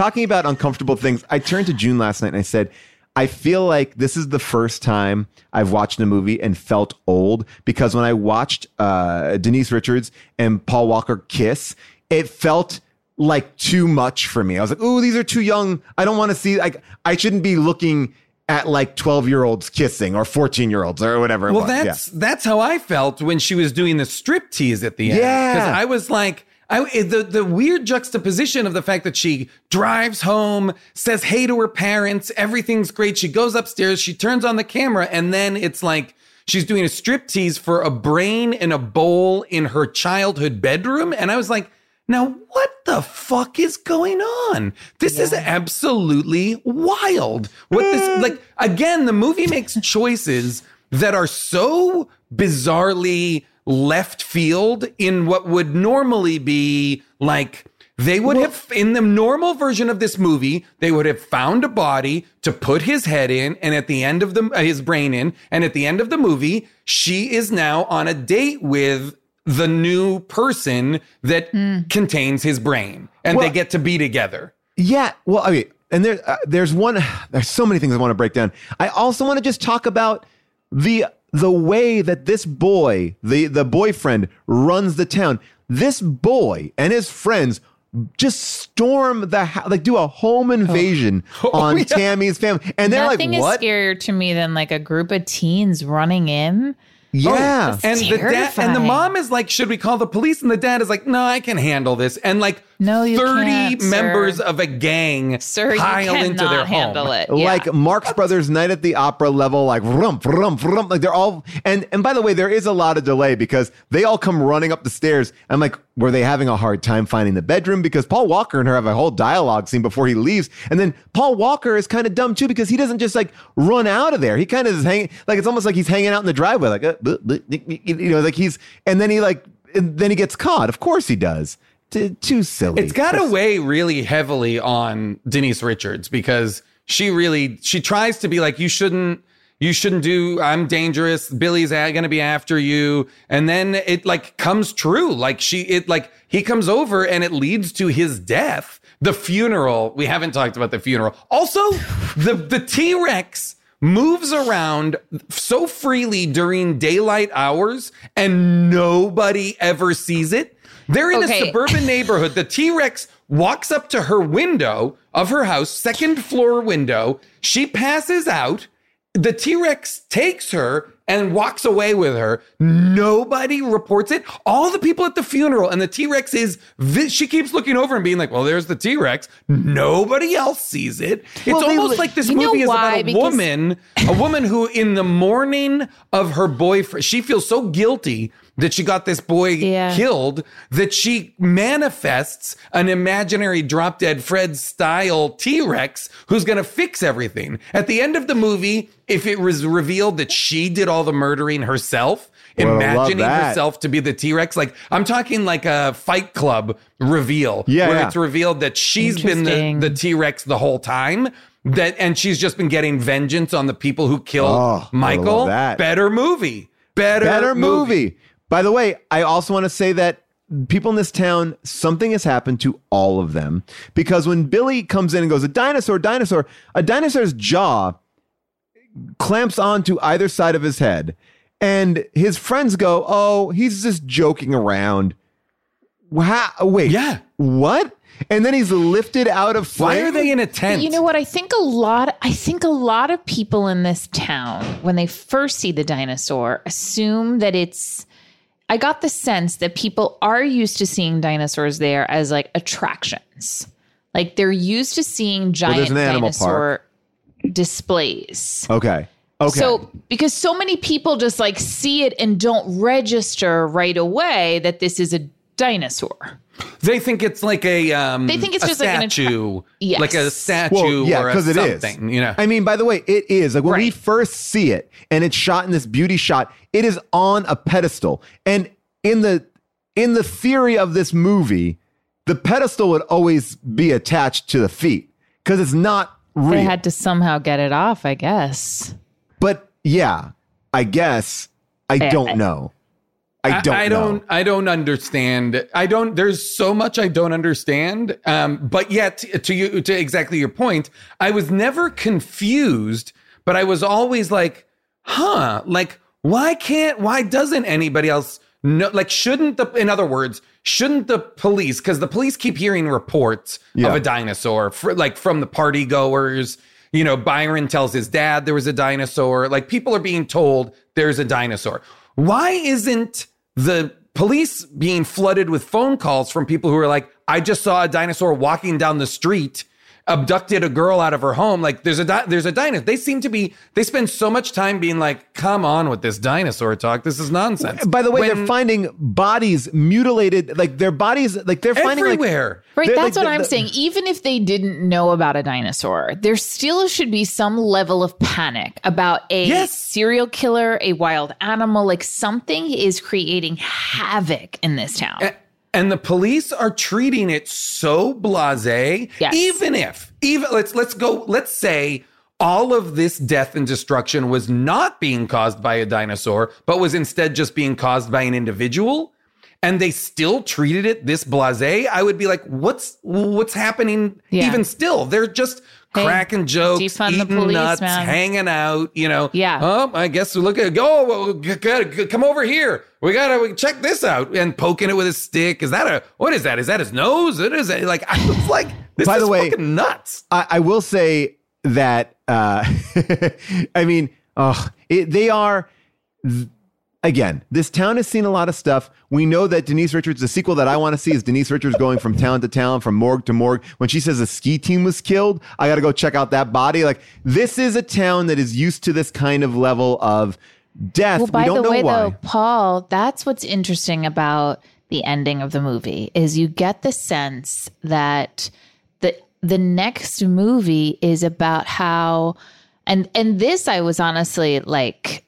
talking about uncomfortable things, I turned to June last night and I said, I feel like this is the first time I've watched a movie and felt old, because when I watched Denise Richards and Paul Walker kiss, it felt like too much for me. I was like, ooh, these are too young. I don't want to see, like, I shouldn't be looking at like 12-year-olds kissing or 14-year-olds or whatever. Well, that's how I felt when she was doing the strip tease at the end. Yeah. Because I was like, the weird juxtaposition of the fact that she drives home, says hey to her parents, everything's great. She goes upstairs, she turns on the camera, and then it's like she's doing a striptease for a brain in a bowl in her childhood bedroom. And I was like, now what the fuck is going on? This is absolutely wild. What this, like, again, the movie makes choices that are so bizarrely left field in what would normally be like, they would have, in the normal version of this movie, they would have found a body to put his head in, and at the end of his brain in, and at the end of the movie, she is now on a date with the new person that contains his brain, and they get to be together. Yeah. Well, I mean, and there's so many things I want to break down. I also want to just talk about the way that this boy, the boyfriend, runs the town. This boy and his friends just storm the house, like do a home invasion on Tammy's family. And they're nothing like, what? Nothing is scarier to me than like a group of teens running in. Yeah. Oh, and terrifying. The dad and the mom is like, should we call the police? And the dad is like, no, I can handle this. And like, no, 30 members of a gang pile into their home. Yeah. Like Marx Brothers Night at the Opera level, like rump, rump, rump. Like they're all, and by the way, there is a lot of delay because they all come running up the stairs. I'm like, were they having a hard time finding the bedroom? Because Paul Walker and her have a whole dialogue scene before he leaves. And then Paul Walker is kind of dumb too, because he doesn't just like run out of there. He kind of is hanging, like it's almost like he's hanging out in the driveway. Like, you know, like he's, and then he like, and then he gets caught. Of course he does. Too silly. It's got to weigh really heavily on Denise Richards, because she tries to be like, you shouldn't do, I'm dangerous, Billy's going to be after you. And then it like comes true. Like he comes over and it leads to his death. The funeral. We haven't talked about the funeral. Also, the T-Rex moves around so freely during daylight hours and nobody ever sees it. They're in a suburban neighborhood. The T-Rex walks up to her window of her house, second floor window. She passes out. The T-Rex takes her and walks away with her. Nobody reports it. All the people at the funeral, and the T-Rex she keeps looking over and being like, well, there's the T-Rex. Nobody else sees it. It's almost like this movie is about a woman who in the morning of her boyfriend, she feels so guilty that she got this boy killed, that she manifests an imaginary Drop Dead Fred style T-Rex who's going to fix everything. At the end of the movie, if it was revealed that she did all the murdering herself, imagining herself to be the T-Rex, like I'm talking like a Fight Club reveal, where it's revealed that she's been the T-Rex the whole time. And she's just been getting vengeance on the people who killed Michael. Better movie. By the way, I also want to say that people in this town, something has happened to all of them, because when Billy comes in and goes, a dinosaur's jaw clamps onto either side of his head, and his friends go, oh, he's just joking around. Wow. Wait, what? And then he's lifted out of fire. Why are they in a tent? You know what? I think a lot of people in this town, when they first see the dinosaur, assume that it's, I got the sense that people are used to seeing dinosaurs there as like attractions. Like they're used to seeing giant dinosaur displays. Okay. So because so many people just like see it and don't register right away that this is a dinosaur. They think it's like a statue or something. It is. You know? I mean, by the way, it is. Like when we first see it and it's shot in this beauty shot, it is on a pedestal. And in the theory of this movie, the pedestal would always be attached to the feet because it's not real. They had to somehow get it off, I guess. But I guess. I don't know. I don't understand. There's so much I don't understand. But yet, to exactly your point, I was never confused, but I was always like, huh, like, why doesn't anybody else know? Like, shouldn't the police, because the police keep hearing reports of a dinosaur, from the party goers. You know, Byron tells his dad there was a dinosaur. Like, people are being told there's a dinosaur. Why isn't the police being flooded with phone calls from people who are like, I just saw a dinosaur walking down the street, abducted a girl out of her home. Like, there's a dinosaur. They seem to be, they spend so much time being like, come on with this dinosaur talk. This is nonsense. By the way, they're finding bodies mutilated, like their bodies, like they're finding everywhere. Like, right. That's like, what I'm saying. Even if they didn't know about a dinosaur, there still should be some level of panic about a serial killer, a wild animal, like something is creating havoc in this town. And the police are treating it so blasé, let's say all of this death and destruction was not being caused by a dinosaur, but was instead just being caused by an individual, and they still treated it this blasé, I would be like, what's happening even still? They're just cracking jokes, eating nuts, man. Hanging out, you know. Yeah. Oh, I guess we look at come over here. We gotta check this out, and poking it with a stick. What is that? Is that his nose? It is that, like, I was like, this is fucking nuts. I will say that. I mean, they are. Again, this town has seen a lot of stuff. We know that Denise Richards, the sequel that I want to see is Denise Richards going from town to town, from morgue to morgue. When she says a ski team was killed, I got to go check out that body. Like, this is a town that is used to this kind of level of death. Well, by the way, though, Paul, that's what's interesting about the ending of the movie is you get the sense that the next movie is about how, and this I was honestly like,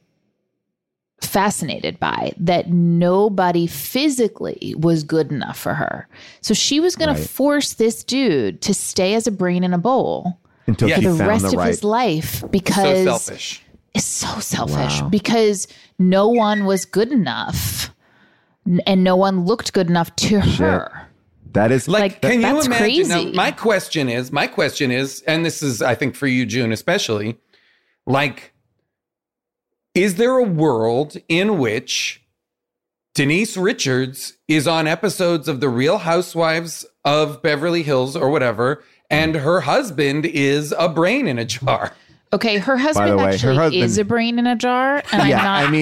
fascinated by, that nobody physically was good enough for her. So she was going to force this dude to stay as a brain in a bowl until for the rest of his life, because it's so selfish because no one was good enough and no one looked good enough to her. That is like can you imagine? Crazy. Now, my question is, and this is, I think for you, June, especially, like, is there a world in which Denise Richards is on episodes of The Real Housewives of Beverly Hills or whatever, and her husband is a brain in a jar? Okay, her husband is a brain in a jar. And I'm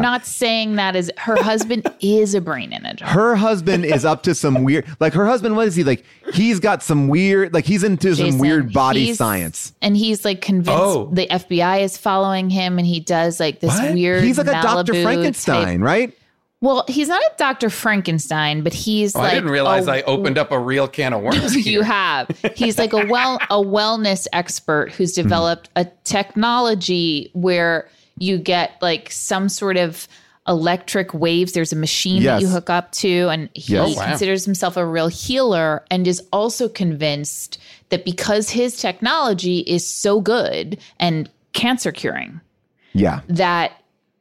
not saying that is, her husband is a brain in a jar. Her husband is up to some weird, like her husband, what is he like? He's got some weird, like he's into Jason, some weird body science. And he's like convinced the FBI is following him, and he does like this weird, he's like a Malibu Dr. Frankenstein type, right? Well, he's not a Dr. Frankenstein, but he's like... I didn't realize I opened up a real can of worms here. You have. He's like a wellness expert who's developed a technology where you get like some sort of electric waves. There's a machine that you hook up to, and he considers himself a real healer, and is also convinced that because his technology is so good and cancer curing, that...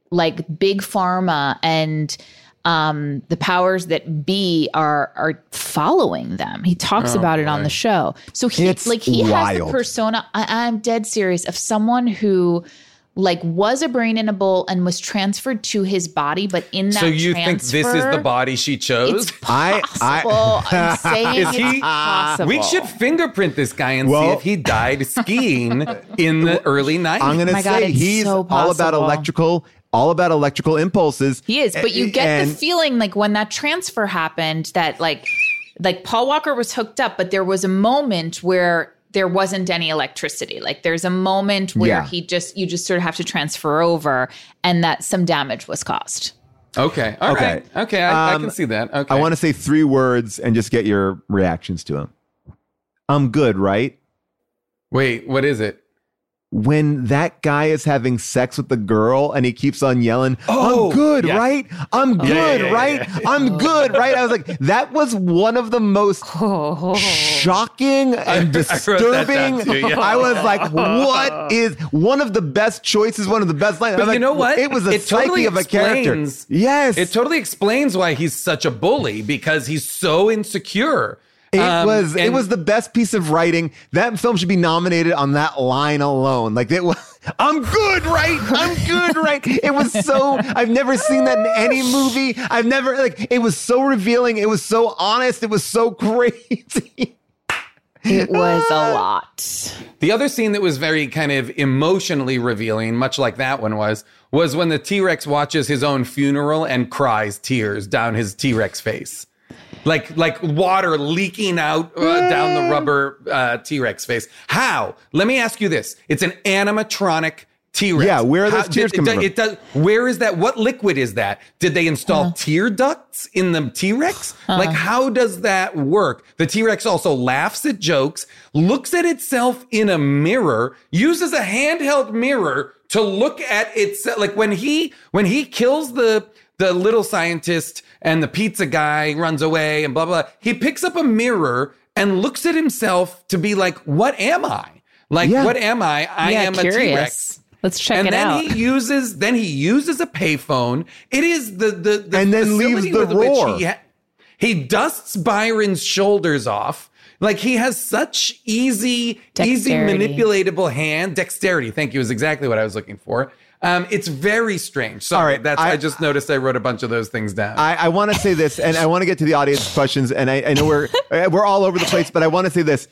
like big pharma and the powers that be are following them. He talks about it on the show. So he has the persona, I'm dead serious, of someone who like was a brain in a bowl and was transferred to his body, but in that transfer, think this is the body she chose? It's possible. I'm saying it's possible. We should fingerprint this guy and see if he died skiing in the early 90s. I'm going to say he's so all about electrical impulses. He is, but you get the feeling like when that transfer happened that like Paul Walker was hooked up, but there was a moment where there wasn't any electricity. Like there's a moment where you just sort of have to transfer over, and that some damage was caused. Okay. All right. Okay. I can see that. Okay. I want to say three words and just get your reactions to them. I'm good, right? Wait, what is it? when that guy is having sex with the girl and he keeps on yelling, "I'm good, right? I'm good, right? I'm good, right?" I was like, that was one of the most shocking and disturbing. I was like, what is one of the best choices, one of the best lines? But you know what? It was a psyche of a character. Yes. It totally explains why he's such a bully, because he's so insecure. It was the best piece of writing. That film should be nominated on that line alone. Like, it was, "I'm good, right? I'm good, right?" It was so, I've never seen that in any movie. I've never, like, it was so revealing. It was so honest. It was so crazy. It was a lot. The other scene that was very kind of emotionally revealing, much like that one was when the T-Rex watches his own funeral and cries tears down his T-Rex face. Like water leaking out down the rubber T-Rex face. How? Let me ask you this. It's an animatronic T-Rex. Yeah, where are those tears coming from? Where is that? What liquid is that? Did they install tear ducts in the T-Rex? Like, how does that work? The T-Rex also laughs at jokes, looks at itself in a mirror, uses a handheld mirror to look at itself. Like, when he kills the little scientist and the pizza guy runs away and blah, blah, blah, he picks up a mirror and looks at himself to be like, what am I? Like, what am I? I am curious. A T-Rex. Let's check it out. And then he uses a payphone. It is the and then leaves the roar. He dusts Byron's shoulders off. Like, he has such easy manipulatable hand. Dexterity. Thank you. Is exactly what I was looking for. It's very strange. Sorry, all right, I just noticed I wrote a bunch of those things down. I want to say this, and I want to get to the audience questions, and I know we're all over the place, but I want to say this.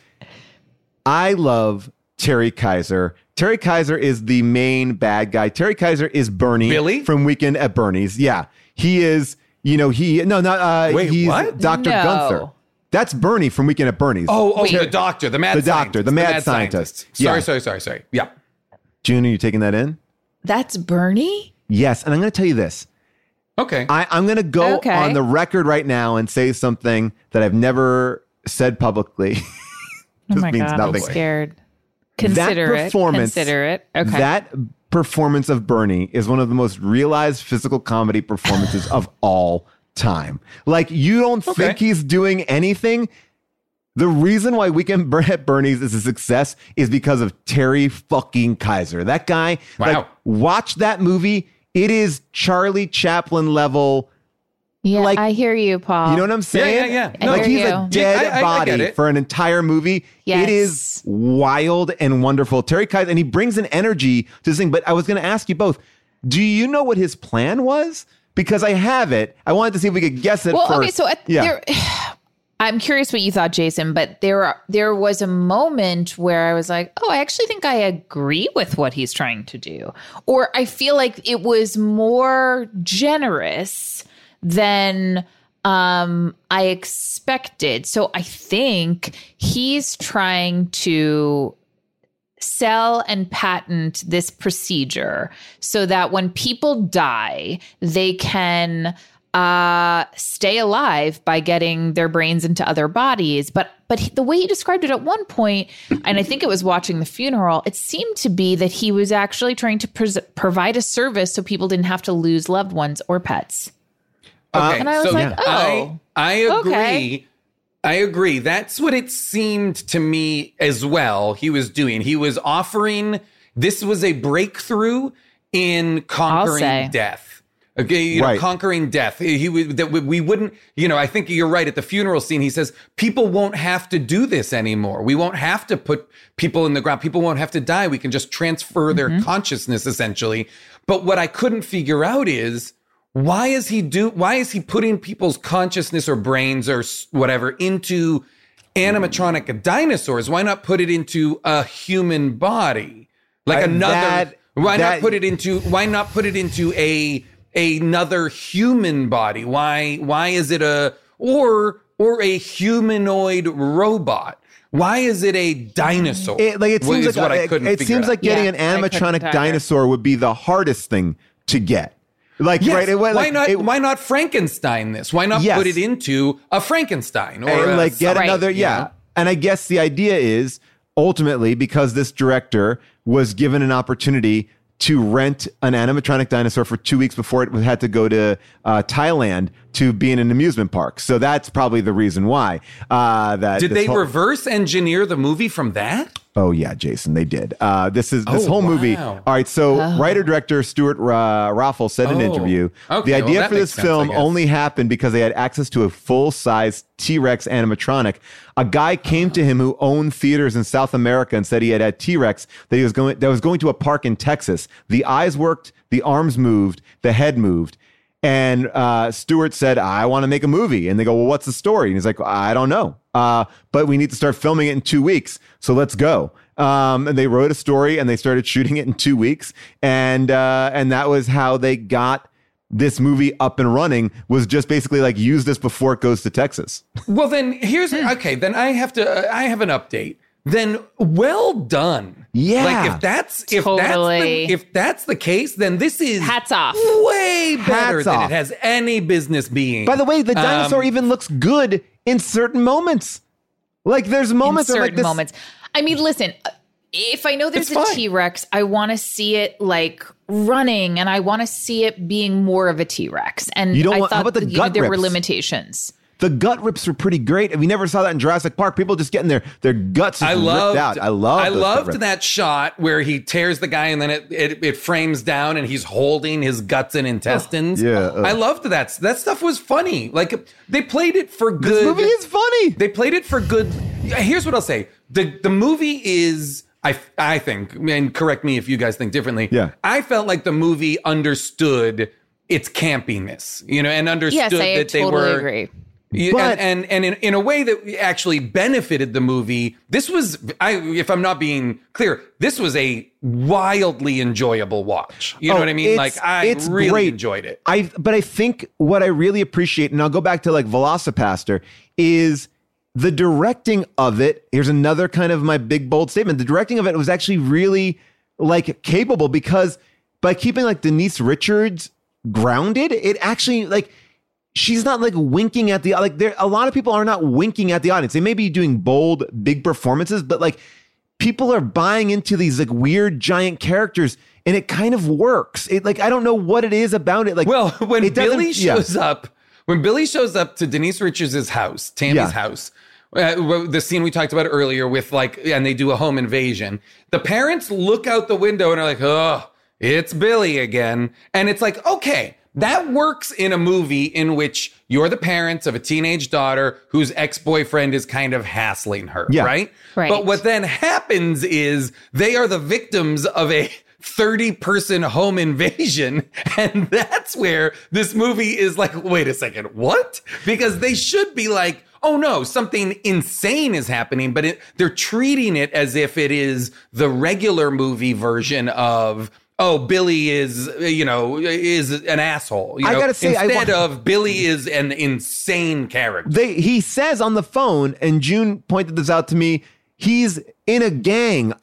I love Terry Kaiser. Terry Kaiser is the main bad guy. Terry Kaiser is Bernie from Weekend at Bernie's. Yeah, he is. You know, he's what? Dr. Gunther. That's Bernie from Weekend at Bernie's. The mad scientist. Sorry. Yeah, June, are you taking that in? That's Bernie? Yes. And I'm going to tell you this. Okay. I'm going to go on the record right now and say something that I've never said publicly. This means nothing. I'm scared. Consider it. Okay. That performance of Bernie is one of the most realized physical comedy performances of all time. Like, you don't think he's doing anything. The reason why Weekend at Bernie's is a success is because of Terry fucking Kaiser. That guy, like, watch that movie. It is Charlie Chaplin level. Yeah, like, I hear you, Paul. You know what I'm saying? Yeah. No, like, he's a dead body for an entire movie. Yes. It is wild and wonderful. Terry Kaiser, and he brings an energy to this thing. But I was going to ask you both, do you know what his plan was? Because I have it. I wanted to see if we could guess it first. Okay, so I'm curious what you thought, Jason, but there was a moment where I was like, oh, I actually think I agree with what he's trying to do. Or I feel like it was more generous than I expected. So I think he's trying to sell and patent this procedure so that when people die, they can stay alive by getting their brains into other bodies. But the way he described it at one point, and I think it was watching the funeral, it seemed to be that he was actually trying to provide a service so people didn't have to lose loved ones or pets. Okay, and I was like, I agree. Okay. I agree. That's what it seemed to me as well he was doing. He was offering, this was a breakthrough in conquering death. Okay, conquering death. We wouldn't, I think you're right. At the funeral scene, he says, people won't have to do this anymore. We won't have to put people in the ground. People won't have to die. We can just transfer their consciousness, essentially. But what I couldn't figure out is, why is he putting people's consciousness or brains or whatever into animatronic dinosaurs? Why not put it into a human body? Like why not put it into another human body? Why is it or a humanoid robot? Why is it a dinosaur? It seems like getting an animatronic dinosaur would be the hardest thing to get. Like, right? Why not Frankenstein this? Why not put it into a Frankenstein or another? Yeah. And I guess the idea is, ultimately because this director was given an opportunity to rent an animatronic dinosaur for 2 weeks before it had to go to Thailand to be in an amusement park. So that's probably the reason why. Did they reverse engineer the movie from that? Oh, yeah, Jason, they did. This whole movie. All right. So writer-director Stuart Raffel said in an interview, the idea for this film only happened because they had access to a full-size T-Rex animatronic. A guy came to him who owned theaters in South America and said he had a T-Rex that was going to a park in Texas. The eyes worked, the arms moved, the head moved. And Stewart said, I want to make a movie. And they go, well, what's the story? And he's like, I don't know. But we need to start filming it in 2 weeks. So let's go. And they wrote a story and they started shooting it in 2 weeks. And that was how they got this movie up and running, was just basically like, use this before it goes to Texas. Well, then then I have an update. Then well done. Yeah. Like if that's the case, then this is hats off. Way better than it has any business being. By the way, the dinosaur even looks good in certain moments. Like there's moments in certain like this. Moments. I mean, listen, if I know there's a T-Rex, I want to see it like running, and I want to see it being more of a T-Rex. And I thought there were limitations. The gut rips were pretty great. We never saw that in Jurassic Park. People just getting their guts ripped out. I loved that shot where he tears the guy and then it frames down and he's holding his guts and intestines. I loved that. That stuff was funny. Like, they played it for good. This movie is funny. They played it for good. Here's what I'll say. The movie is... I think, and correct me if you guys think differently. Yeah. I felt like the movie understood its campiness, and understood that they totally were... Agree. But, and in a way that actually benefited the movie, this was, if I'm not being clear, this was a wildly enjoyable watch. You know what I mean? Like, I really enjoyed it. But I think what I really appreciate, and I'll go back to like Velocipaster, is the directing of it. Here's another kind of my big, bold statement. The directing of it was actually really like capable, because by keeping like Denise Richards grounded, it actually like... She's not like winking at the, like there, a lot of people are not winking at the audience. They may be doing bold, big performances, but like people are buying into these like weird giant characters, and it kind of works. It like, I don't know what it is about it. Like, well, when Billy shows up to Denise Richards' house, Tammy's house, the scene we talked about earlier with like, and they do a home invasion, the parents look out the window and are like, oh, it's Billy again. And it's like, okay. That works in a movie in which you're the parents of a teenage daughter whose ex-boyfriend is kind of hassling her, right? But what then happens is they are the victims of a 30-person home invasion, and that's where this movie is like, wait a second, what? Because they should be like, oh no, something insane is happening, but they're treating it as if it is the regular movie version of... oh, Billy is an asshole. I gotta say, Billy is an insane character. He says on the phone, and June pointed this out to me, he's in a gang.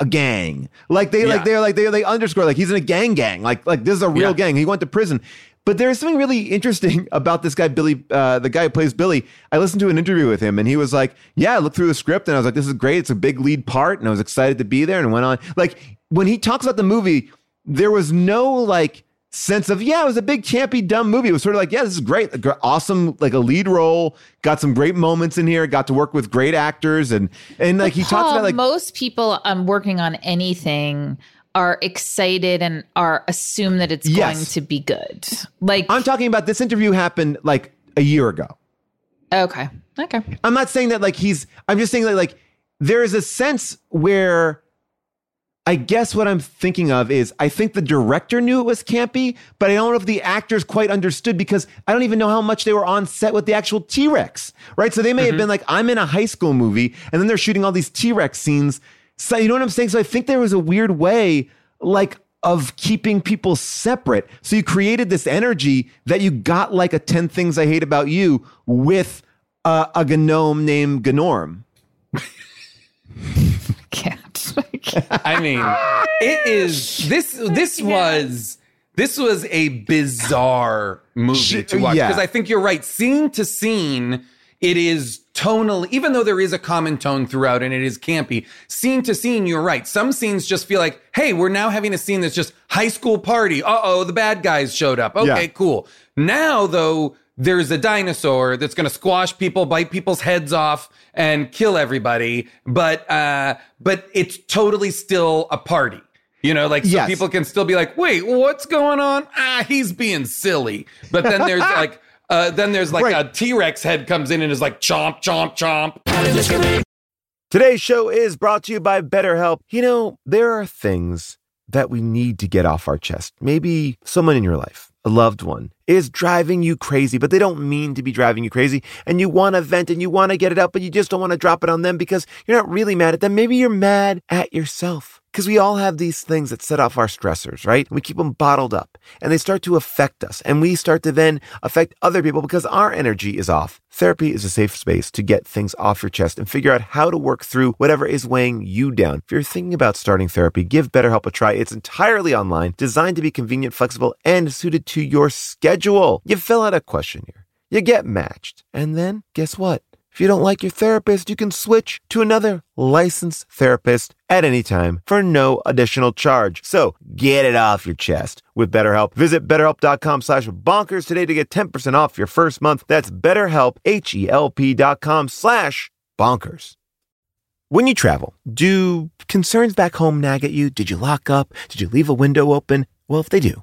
Like they underscore, like he's in a gang. Like this is a real gang. He went to prison. But there's something really interesting about this guy, Billy, the guy who plays Billy. I listened to an interview with him, and he was like, I looked through the script and I was like, this is great. It's a big lead part. And I was excited to be there, and went on. Like when he talks about the movie, there was no like sense of, it was a big campy, dumb movie. It was sort of like, this is great. Awesome. Like a lead role, got some great moments in here, got to work with great actors. And like he talks about like most people working on anything are excited and are assume that it's going to be good. Like I'm talking about this interview happened like a year ago. Okay. I'm not saying that like I'm just saying that like there is a sense where I guess what I'm thinking of is I think the director knew it was campy, but I don't know if the actors quite understood, because I don't even know how much they were on set with the actual T-Rex, right? So they may have been like, I'm in a high school movie, and then they're shooting all these T-Rex scenes. So you know what I'm saying? So I think there was a weird way like of keeping people separate. So you created this energy that you got like a 10 Things I Hate About You with a gnome named Gnorm. I mean, it is this was a bizarre movie to watch, because I think you're right. Scene to scene, it is tonal, even though there is a common tone throughout and it is campy, scene to scene, you're right. Some scenes just feel like, hey, we're now having a scene that's just high school party. Uh-oh, the bad guys showed up. Okay, cool. Now, though, there's a dinosaur that's going to squash people, bite people's heads off, and kill everybody. But it's totally still a party. You know, like, so people can still be like, wait, what's going on? Ah, he's being silly. But then there's like, a T-Rex head comes in and is like, chomp, chomp, chomp. Today's show is brought to you by BetterHelp. You know, there are things that we need to get off our chest. Maybe someone in your life, a loved one, is driving you crazy, but they don't mean to be driving you crazy. And you want to vent and you want to get it out, but you just don't want to drop it on them because you're not really mad at them. Maybe you're mad at yourself. Because we all have these things that set off our stressors, right? We keep them bottled up and they start to affect us and we start to then affect other people because our energy is off. Therapy is a safe space to get things off your chest and figure out how to work through whatever is weighing you down. If you're thinking about starting therapy, give BetterHelp a try. It's entirely online, designed to be convenient, flexible, and suited to your schedule. You fill out a questionnaire, you get matched, and then guess what? If you don't like your therapist, you can switch to another licensed therapist at any time for no additional charge. So get it off your chest with BetterHelp. Visit BetterHelp.com/bonkers today to get 10% off your first month. That's BetterHelp, HELP.com/bonkers. When you travel, do concerns back home nag at you? Did you lock up? Did you leave a window open? Well, if they do,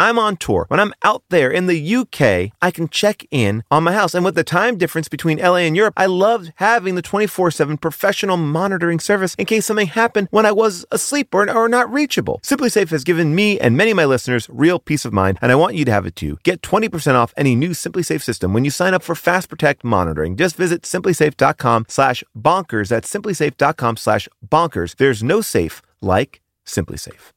I'm on tour, when I'm out there in the UK, I can check in on my house. And with the time difference between LA and Europe, I loved having the 24/7 professional monitoring service in case something happened when I was asleep or not reachable. SimpliSafe has given me and many of my listeners real peace of mind, and I want you to have it too. Get 20% off any new SimpliSafe system when you sign up for Fast Protect monitoring. Just visit SimpliSafe.com/bonkers. That's SimpliSafe.com/bonkers. There's no safe like SimpliSafe.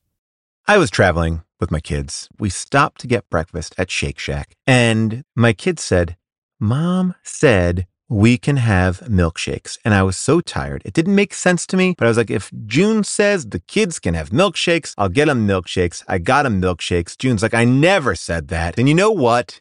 I was traveling with my kids. We stopped to get breakfast at Shake Shack, and my kids said, "Mom said we can have milkshakes." And I was so tired. It didn't make sense to me, but I was like, if June says the kids can have milkshakes, I'll get them milkshakes. I got them milkshakes. June's like, I never said that. And you know what?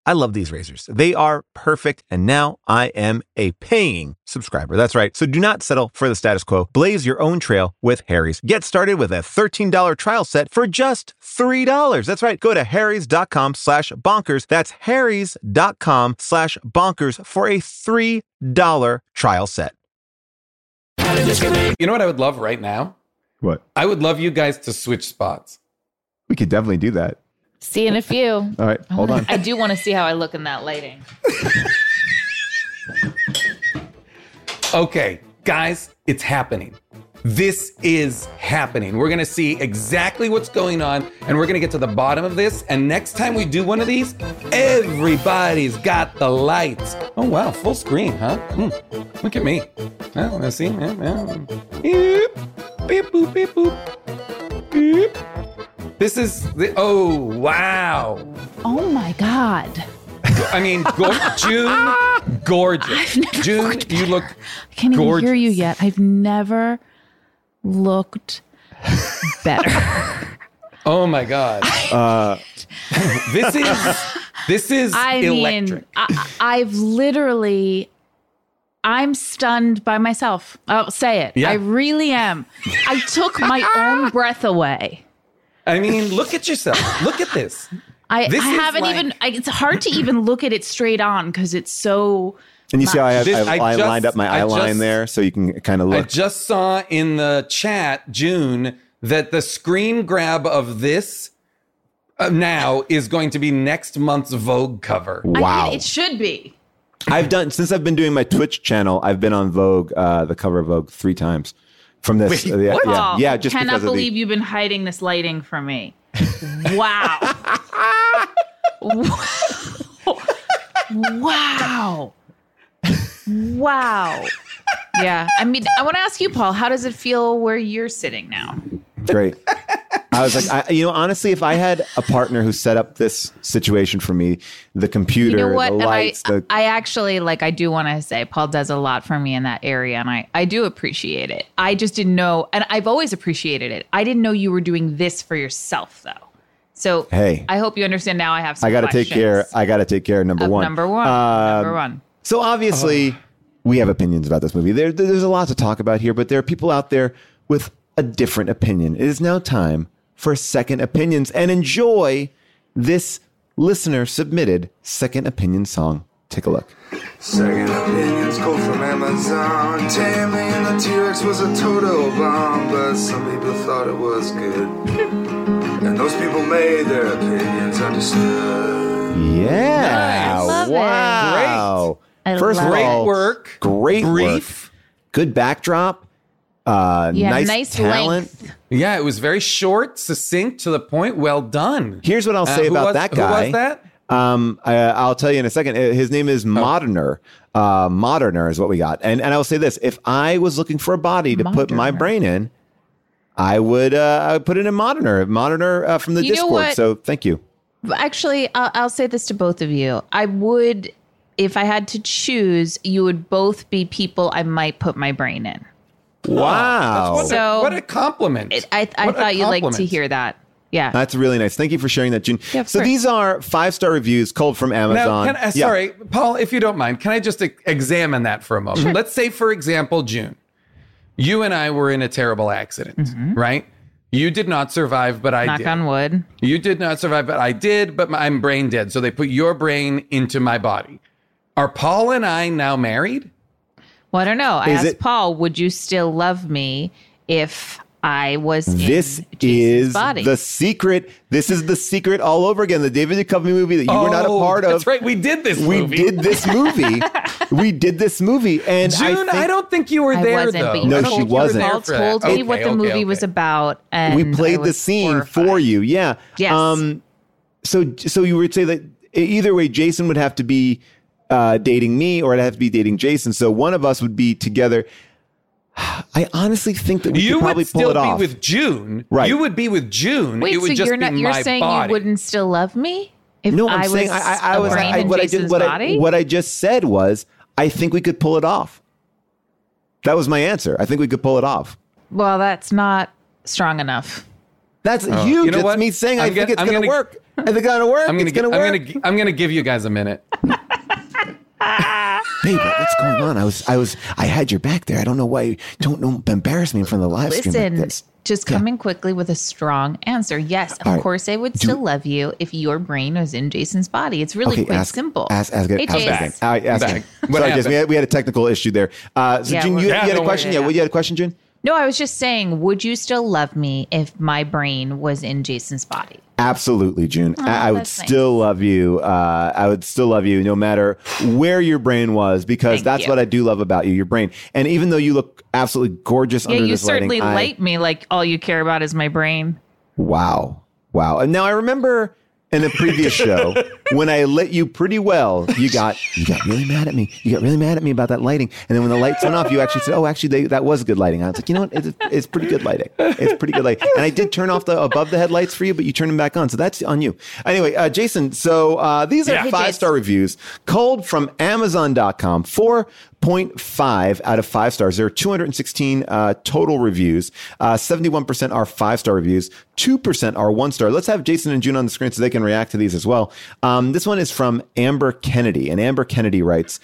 I love these razors. They are perfect, and now I am a paying subscriber. That's right. So do not settle for the status quo. Blaze your own trail with Harry's. Get started with a $13 trial set for just $3. That's right. Go to harrys.com/bonkers. That's harrys.com/bonkers for a $3 trial set. You know what I would love right now? What? I would love you guys to switch spots. We could definitely do that. See in a few. All right, hold on. I do want to see how I look in that lighting. Okay, guys, it's happening. This is happening. We're going to see exactly what's going on, and we're going to get to the bottom of this. And next time we do one of these, everybody's got the lights. Oh, wow, full screen, huh? Look at me. Oh, let's see. Beep, beep, boop, beep, boop. Beep. This is oh, wow. Oh, my God. I mean, June, gorgeous. June, you look I can't gorgeous. Even hear you yet. I've never looked better. Oh, my God. This is electric. I've literally... I'm stunned by myself. I'll say it. Yeah. I really am. I took my own breath away. I mean, look at yourself. Look at this. I haven't like, even, it's hard to even look at it straight on because it's so. And you see how I lined up my eye line there so you can kind of look. I just saw in the chat, June, that the screen grab of this now is going to be next month's Vogue cover. Wow. I mean, it should be. Since I've been doing my Twitch channel, I've been on Vogue, the cover of Vogue 3 times from this. Wait, what? Yeah, yeah, just because of the. I cannot believe you've been hiding this lighting from me. Wow. Wow. Wow. Yeah. I mean, I want to ask you, Paul, how does it feel where you're sitting now? Great. I was like, honestly, if I had a partner who set up this situation for me, the computer, you know what? The lights. I actually, like, I do want to say Paul does a lot for me in that area, and I do appreciate it. I just didn't know, and I've always appreciated it. I didn't know you were doing this for yourself, though. So, hey, I hope you understand now I have some questions. I got to take care, number one. So, obviously, we have opinions about this movie. There's a lot to talk about here, but there are people out there with a different opinion. It is now time for Second Opinions, and enjoy this listener-submitted Second Opinion song. Take a look. Second Opinions, cold from Amazon. Tammy and the T-Rex was a total bomb, but some people thought it was good. And those people made their opinions understood. Yeah. Nice. Love wow. It. Great. First great all, work. Great brief. Work. Good backdrop. Nice talent. Length. Yeah, it was very short, succinct, to the point. Well done. Here's what I'll say about that guy. Who was that? I'll tell you in a second. His name is Moderner. Moderner is what we got. And I will say this. If I was looking for a body to put my brain in, I would put it in Moderner. Moderner from the Discord. So thank you. Actually, I'll say this to both of you. I would, if I had to choose, you would both be people I might put my brain in. Wow. What a compliment. I thought you'd like to hear that. Yeah. That's really nice. Thank you for sharing that, June. Yeah, so these are 5-star reviews, cold from Amazon. Now, sorry, Paul, if you don't mind, can I just examine that for a moment? Sure. Let's say, for example, June, you and I were in a terrible accident, right? You did not survive, but I did. Knock on wood. You did not survive, but I did, but I'm brain dead. So they put your brain into my body. Are Paul and I now married? Well, I don't know. I asked Paul, would you still love me if I was in Jason's body? The secret. This is The Secret all over again. The David Duchovny movie that you were not a part of. That's right. We did this movie. We did this movie. And June, I don't think you were there, though. But no, she wasn't. Paul told me what the movie was about. And we played the scene for you. Yeah. Yes. So you would say that either way, Jason would have to be dating me, or I'd have to be dating Jason. So one of us would be together. I honestly think that you could probably pull it off. You would still be with June. Right. You would be with June. Wait, you're saying body. You wouldn't still love me? If no, I'm saying I was. What I just said was, I think we could pull it off. That was my answer. I think we could pull it off. Well, that's not strong enough. That's huge. You know what? It's me saying I think it's going to work. I think it's going to work. I'm going to give you guys a minute. Babe, what's going on? I had your back there. I don't know why. Don't embarrass me in front of the live stream like this. Just coming quickly with a strong answer. Yes, of course, I would still love you if your brain was in Jason's body. It's really quite simple. Ask it. Sorry, Jason, we had a technical issue there. June, you had a question? Yeah, you had a question, June? No, I was just saying, would you still love me if my brain was in Jason's body? Absolutely, June. Oh, I would still love you. I would still love you no matter where your brain was, because that's what I do love about you, your brain. And even though you look absolutely gorgeous under this lighting. Yeah, you certainly light me like all you care about is my brain. Wow. And now I remember in a previous show when I lit you pretty well, you got really mad at me. You got really mad at me about that lighting. And then when the lights went off, you actually said, that was good lighting. I was like, you know what? It's pretty good lighting. And I did turn off the above the headlights for you, but you turned them back on. So that's on you. Anyway, Jason, so these are 5-star reviews. Cold from Amazon.com. 4.5 out of 5 stars. There are 216 total reviews. 71% are 5-star reviews. 2% are 1-star. Let's have Jason and June on the screen so they can react to these as well. This one is from Amber Kennedy, and Amber Kennedy writes,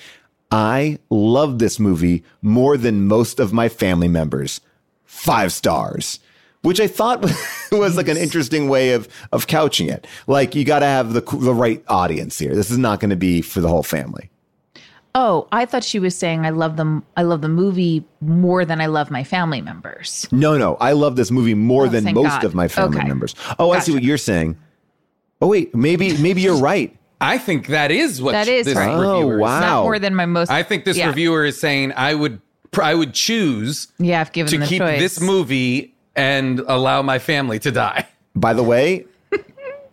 I love this movie more than most of my family members. 5 stars. which I thought was like an interesting way of couching it. Like, you got to have the right audience here. This is not going to be for the whole family. Oh, I thought she was saying I love them. I love the movie more than I love my family members. No. I love this movie more than most of my family members. Oh, gotcha. I see what you're saying. Oh, wait, maybe you're right. I think that is what this right. Reviewer is. Oh, wow. Not more than my most. I think this reviewer is saying I would choose I've given to the keep choice. This movie and allow my family to die. By the way,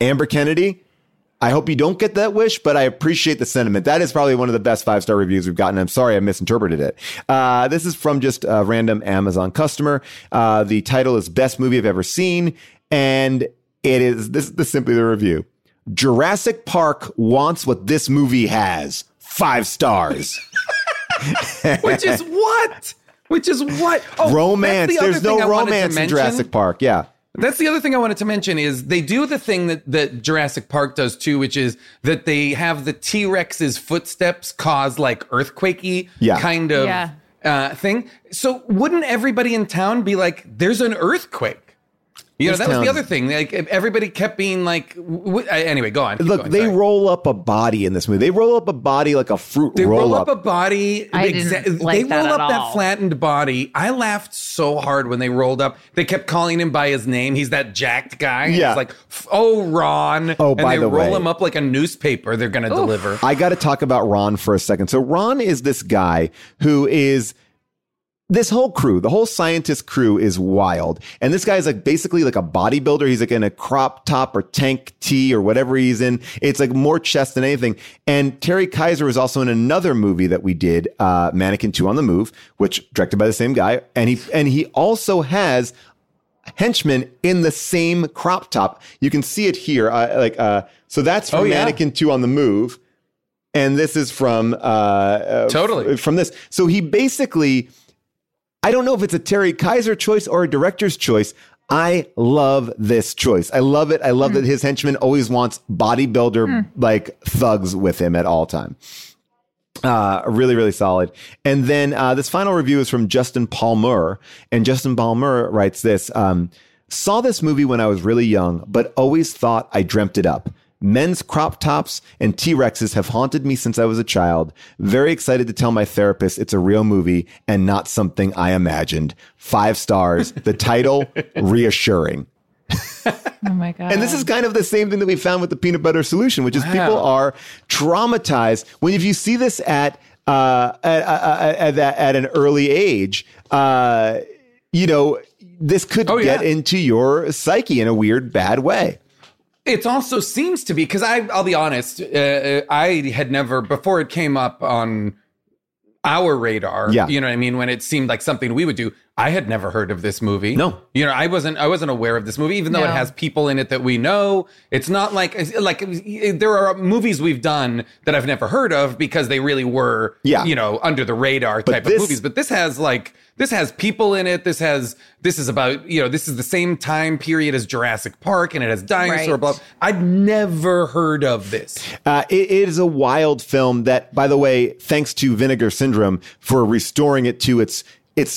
Amber Kennedy, I hope you don't get that wish, but I appreciate the sentiment. That is probably one of the best 5-star reviews we've gotten. I'm sorry I misinterpreted it. This is from just a random Amazon customer. The title is Best Movie I've Ever Seen. And it is, this is simply the review. Jurassic Park wants what this movie has. 5 stars. Which is what? Oh, romance. There's no romance in Jurassic Park. Yeah. That's the other thing I wanted to mention is they do the thing that Jurassic Park does too, which is that they have the T-Rex's footsteps cause like earthquakey kind of thing. So wouldn't everybody in town be like, there's an earthquake? You know, that was the other thing. Like, everybody kept being like, anyway, go on. Look, they roll up a body in this movie. They roll up a body like a fruit roll-up. They roll up a body. They roll up that flattened body. I laughed so hard when they rolled up. They kept calling him by his name. He's that jacked guy. Yeah. It's like, oh, Ron. Oh, by the way. And they roll him up like a newspaper they're going to deliver. I got to talk about Ron for a second. So Ron is this guy who is... This whole crew, the whole scientist crew is wild. And this guy is like basically like a bodybuilder. He's like in a crop top or tank tee or whatever he's in. It's like more chest than anything. And Terry Kaiser was also in another movie that we did, Mannequin 2 on the Move, which directed by the same guy. And he also has henchmen in the same crop top. You can see it here. So that's from Mannequin 2 on the Move. And this is from from this. So he basically... I don't know if it's a Terry Kaiser choice or a director's choice. I love this choice. I love it. I love that his henchman always wants bodybuilder like thugs with him at all time. Really, really solid. And then this final review is from Justin Palmer. And Justin Palmer writes this. Saw this movie when I was really young, but always thought I dreamt it up. Men's crop tops and T-Rexes have haunted me since I was a child. Very excited to tell my therapist it's a real movie and not something I imagined. 5 stars. The title, reassuring. Oh my God. And this is kind of the same thing that we found with the Peanut Butter Solution, which is people are traumatized. If you see this at an early age, you know, this could get into your psyche in a weird, bad way. It also seems to be, because I'll be honest, I had never, before it came up on our radar, you know what I mean, when it seemed like something we would do, I had never heard of this movie. No. You know, I wasn't aware of this movie, even though it has people in it that we know. It's not like there are movies we've done that I've never heard of because they really were, you know, under the radar type of movies. But this has like... This has people in it. This is about, you know, this is the same time period as Jurassic Park and it has dinosaur blah. I'd never heard of this. It is a wild film that, by the way, thanks to Vinegar Syndrome for restoring it to its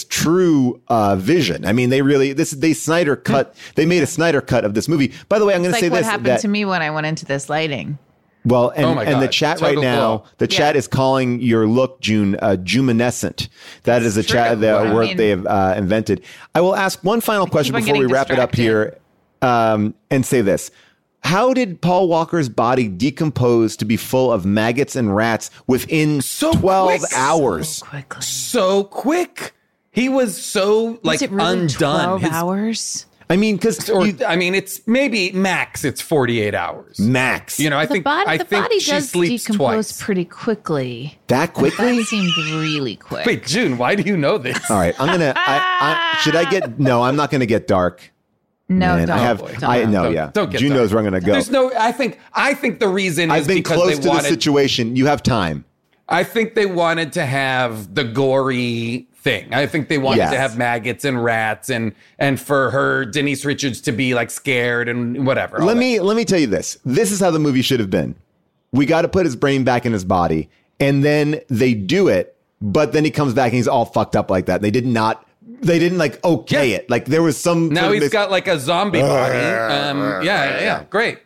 true vision. I mean, they made a Snyder cut of this movie. By the way, I'm going to say this. What happened to me when I went into this lighting? Well, and the chat Total right now, blow. The chat is calling your look, June, juminescent. That is a chat, the word they have invented. I will ask one final question before we wrap it up here and say this. How did Paul Walker's body decompose to be full of maggots and rats within 12 hours? So quick. He was so like undone. 12 hours? I mean, it's maybe max. It's 48 hours max. You know, I think she sleeps twice. The body does decompose pretty quickly. That quickly? That seemed really quick. Wait, June, why do you know this? All right, I'm gonna. No, I'm not gonna get dark. No, man, Don't get June dark. Knows where I'm gonna go. There's no. I think the reason is because they wanted. I've been close to the situation. You have time. I think they wanted to have the gory thing. I think they wanted to have maggots and rats and for her, Denise Richards, to be like scared and whatever. Let me tell you this. This is how the movie should have been. We got to put his brain back in his body. And then they do it. But then he comes back and he's all fucked up like that. They did not they didn't like okay it. Like there was some. Now he's got like a zombie body. Yeah. Great.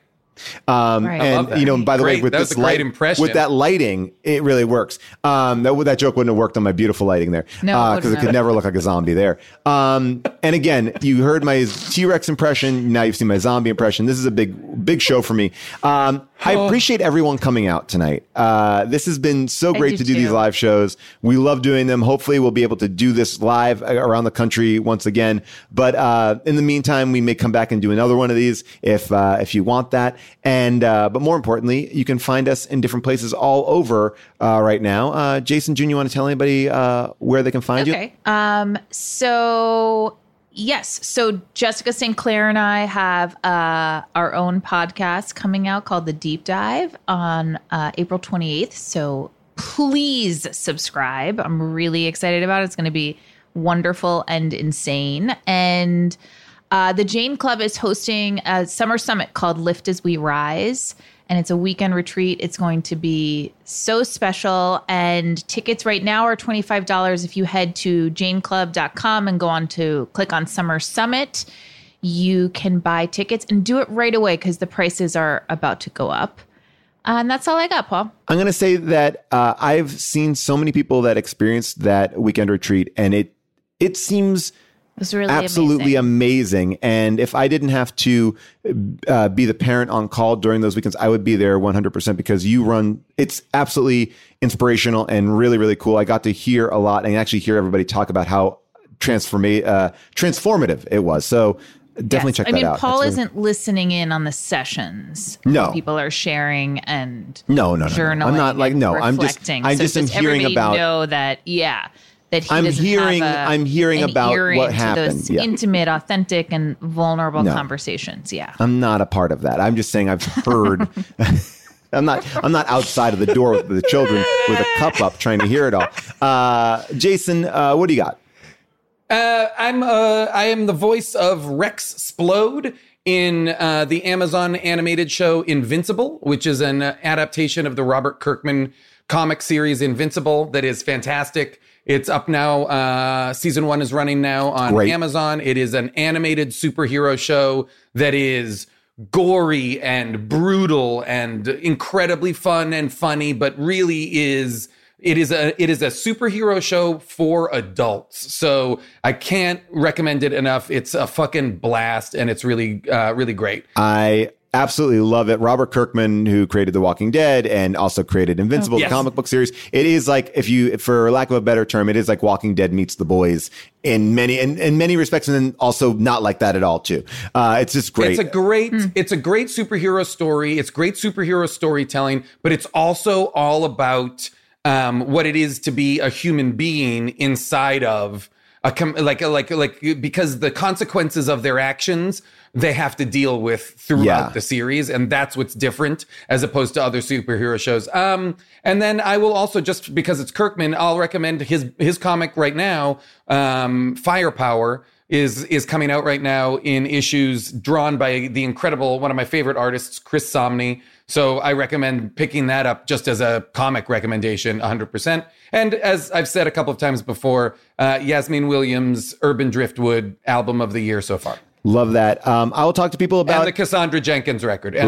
Right. And you know, by the way, with this light, with that lighting, it really works. That joke wouldn't have worked on my beautiful lighting there, because it could never look like a zombie there. And again, you heard my T-Rex impression. Now you've seen my zombie impression. This is a big, big show for me. I appreciate everyone coming out tonight. This has been so great to do these live shows. We love doing them. Hopefully we'll be able to do this live around the country once again. But in the meantime, we may come back and do another one of these if you want that. And but more importantly, you can find us in different places all over right now. Jason, June, you want to tell anybody where they can find you? So Jessica St. Clair and I have our own podcast coming out called The Deep Dive on April 28th. So please subscribe. I'm really excited about it. It's going to be wonderful and insane. And the Jane Club is hosting a summer summit called Lift as We Rise. And it's a weekend retreat. It's going to be so special. And tickets right now are $25. If you head to janeclub.com and go on to click on Summer Summit, you can buy tickets and do it right away because the prices are about to go up. And that's all I got, Paul. I'm going to say that I've seen so many people that experienced that weekend retreat, and it seems... It was really absolutely amazing. And if I didn't have to be the parent on call during those weekends, I would be there 100% because it's absolutely inspirational and really, really cool. I got to hear a lot and actually hear everybody talk about how transformative it was. So definitely check that out. Paul isn't listening in on the sessions. No. People are sharing and journaling. I'm not like, reflecting. I'm just hearing about. That I'm hearing about what happened. Those intimate, authentic, and vulnerable conversations. Yeah, I'm not a part of that. I'm just saying I've heard. I'm not outside of the door with the children with a cup up trying to hear it all. Jason, what do you got? I am the voice of Rex Splode in the Amazon animated show Invincible, which is an adaptation of the Robert Kirkman comic series Invincible that is fantastic. It's up now. Season 1 is running now on Amazon. It is an animated superhero show that is gory and brutal and incredibly fun and funny, but really it is a superhero show for adults. So I can't recommend it enough. It's a fucking blast, and it's really, really great. I absolutely love it. Robert Kirkman, who created The Walking Dead and also created Invincible, the comic book series. It is like, for lack of a better term, it is like Walking Dead meets The Boys in many respects, and then also not like that at all too. It's just great. It's a great superhero story. It's great superhero storytelling, but it's also all about what it is to be a human being inside of because the consequences of their actions they have to deal with throughout the series, and that's what's different as opposed to other superhero shows. And then I will also, just because it's Kirkman, I'll recommend his comic right now. Firepower is coming out right now in issues drawn by the incredible, one of my favorite artists, Chris Somney. So I recommend picking that up just as a comic recommendation, 100%. And as I've said a couple of times before, Yasmeen Williams' Urban Driftwood album of the year so far. Love that. I will talk to people about... And the Cassandra Jenkins record. I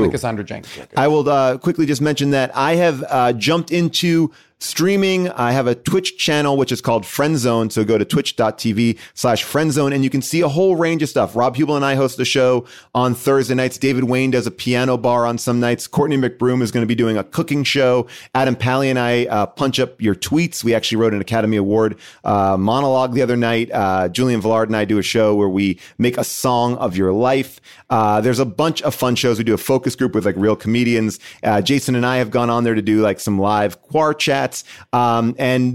will quickly just mention that I have jumped into streaming. I have a Twitch channel, which is called FriendZone. So go to twitch.tv/FriendZone, and you can see a whole range of stuff. Rob Hubel and I host the show on Thursday nights. David Wayne does a piano bar on some nights. Courtney McBroom is going to be doing a cooking show. Adam Pally and I punch up your tweets. We actually wrote an Academy Award monologue the other night. Julian Villard and I do a show where we make a song of your life. There's a bunch of fun shows. We do a focus group with like real comedians. Jason and I have gone on there to do like some live Quar chats. And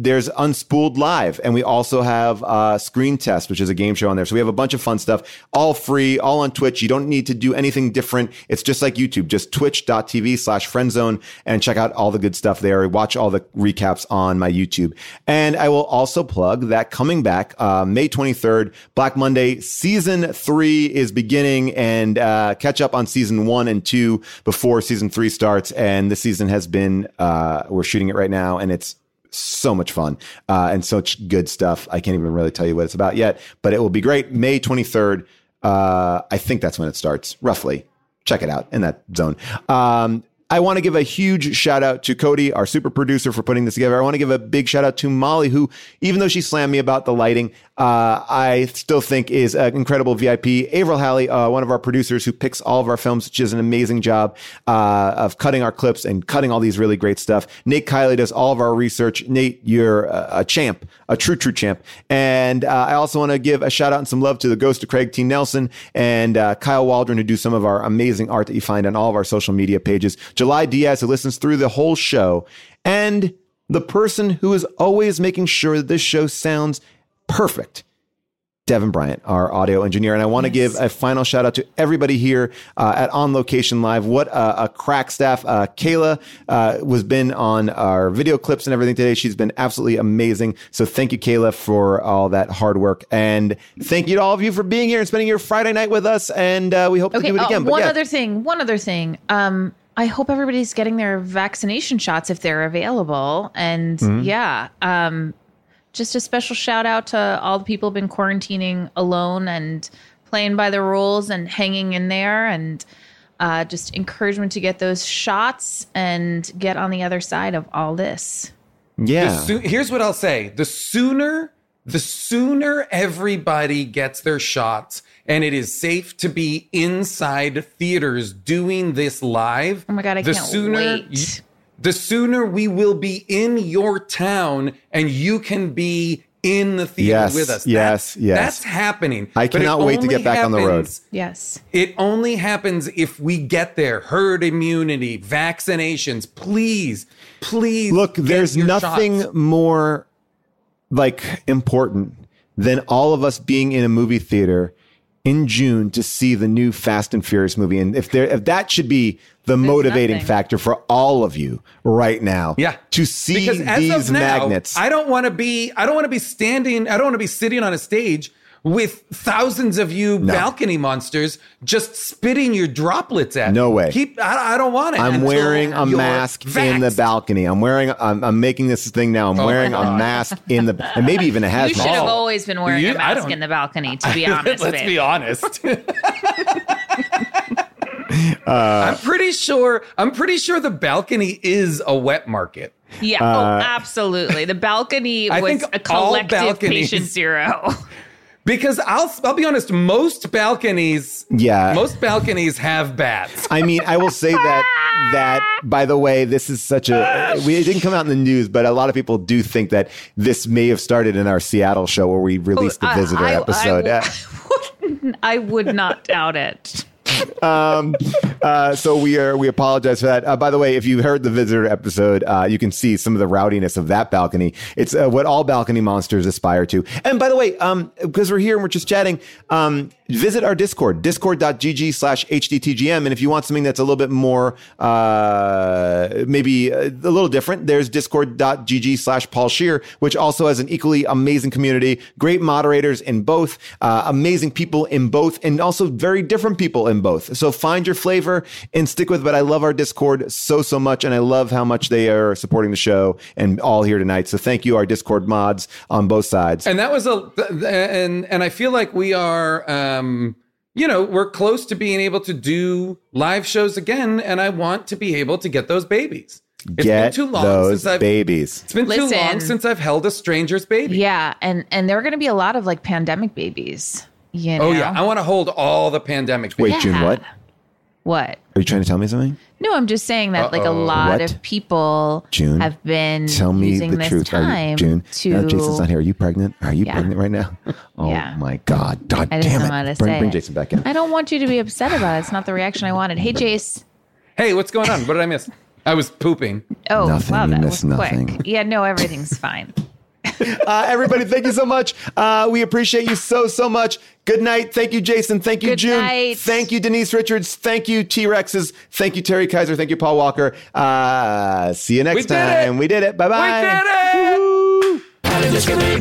there's Unspooled Live, and we also have Screen Test, which is a game show on there. So we have a bunch of fun stuff, all free, all on Twitch. You don't need to do anything different. It's just like YouTube, just twitch.tv/friendzone, and check out all the good stuff there. Watch all the recaps on my YouTube. And I will also plug that coming back May 23rd, Black Monday, season 3 is beginning, and catch up on season 1 and 2 before season 3 starts. And this season has been, we're shooting it right now, and it's so much fun and such good stuff. I can't even really tell you what it's about yet, but it will be great. May 23rd. I think that's when it starts, roughly. Check it out in that zone. I want to give a huge shout out to Cody, our super producer, for putting this together. I want to give a big shout out to Molly, who, even though she slammed me about the lighting, I still think is an incredible VIP. Averill Halley, one of our producers who picks all of our films, she does an amazing job of cutting our clips and cutting all these really great stuff. Nate Kiley does all of our research. Nate, you're a champ, a true champ. And I also want to give a shout out and some love to the Ghost of Craig T. Nelson and Kyle Waldron, who do some of our amazing art that you find on all of our social media pages. July Diaz, who listens through the whole show, and the person who is always making sure that this show sounds perfect, Devin Bryant, our audio engineer. And I want to give a final shout out to everybody here at On Location Live. What a crack staff. Kayla was been on our video clips and everything today. She's been absolutely amazing. So thank you, Kayla, for all that hard work. And thank you to all of you for being here and spending your Friday night with us. And we hope to do it again. But one other thing. I hope everybody's getting their vaccination shots if they're available. And just a special shout out to all the people who've been quarantining alone and playing by the rules and hanging in there, and just encouragement to get those shots and get on the other side of all this. Yeah. Here's what I'll say. The sooner everybody gets their shots and it is safe to be inside theaters doing this live. Oh my God, I can't wait. The sooner we will be in your town and you can be in the theater with us. That's happening. I cannot wait to get back on the road. Yes. It only happens if we get there. Herd immunity, vaccinations. Please. Look, there's nothing more important than all of us being in a movie theater in June to see the new Fast and Furious movie. And if that should be the motivating factor for all of you right now, to see these magnets. I don't want to be sitting on a stage with thousands of you balcony monsters just spitting your droplets at me. No way. I don't want it. I'm wearing a mask in the balcony. I'm making this thing now. I'm wearing a mask in the, and maybe even a hazmat. You should have always been wearing a mask in the balcony, to be honest. Let's be honest. I'm pretty sure the balcony is a wet market. Yeah, absolutely. The balcony was a collective patient zero. Because I'll be honest, most balconies have bats. I mean, I will say that by the way, this is such it didn't come out in the news, but a lot of people do think that this may have started in our Seattle show where we released the Visitor episode. I would not doubt it. So we apologize for that. By the way, if you heard the Visitor episode, you can see some of the rowdiness of that balcony. It's what all balcony monsters aspire to. And by the way, because we're here and we're just chatting, visit our Discord, discord.gg/HDTGM. And if you want something that's a little bit more, maybe a little different, there's discord.gg/Paul Scheer, which also has an equally amazing community, great moderators in both, amazing people in both, and also very different people in both. So find your flavor and stick with it. But I love our Discord so much. And I love how much they are supporting the show and all here tonight. So thank you, our Discord mods on both sides. And that was and I feel like we are, we're close to being able to do live shows again, and I want to be able to get those babies. It's been too long since I've held a stranger's baby. Yeah, and there are going to be a lot of pandemic babies. You know? Oh yeah, I want to hold all the pandemic babies. Wait, yeah. June, what? What? Are you trying to tell me something? No, I'm just saying that a lot of people, June, have been using this truth. Time. Are you, June, to... now Jason's not here. Are you pregnant? Are you pregnant right now? Oh my God! God damn it! Bring Jason back in. I don't want you to be upset about it. It's not the reaction I wanted. Hey, Jace. Hey, what's going on? What did I miss? I was pooping. Oh, nothing. Wow, that was nothing. Quick. Yeah, no, everything's fine. Everybody, thank you so much. We appreciate you so much. Good night. Thank you, Jason. Thank you, June. Thank you, Denise Richards. Thank you, T-Rexes. Thank you, Terry Kaiser. Thank you, Paul Walker. See you next time. We did it. Bye-bye. We did it. Woo-hoo. How did this get made?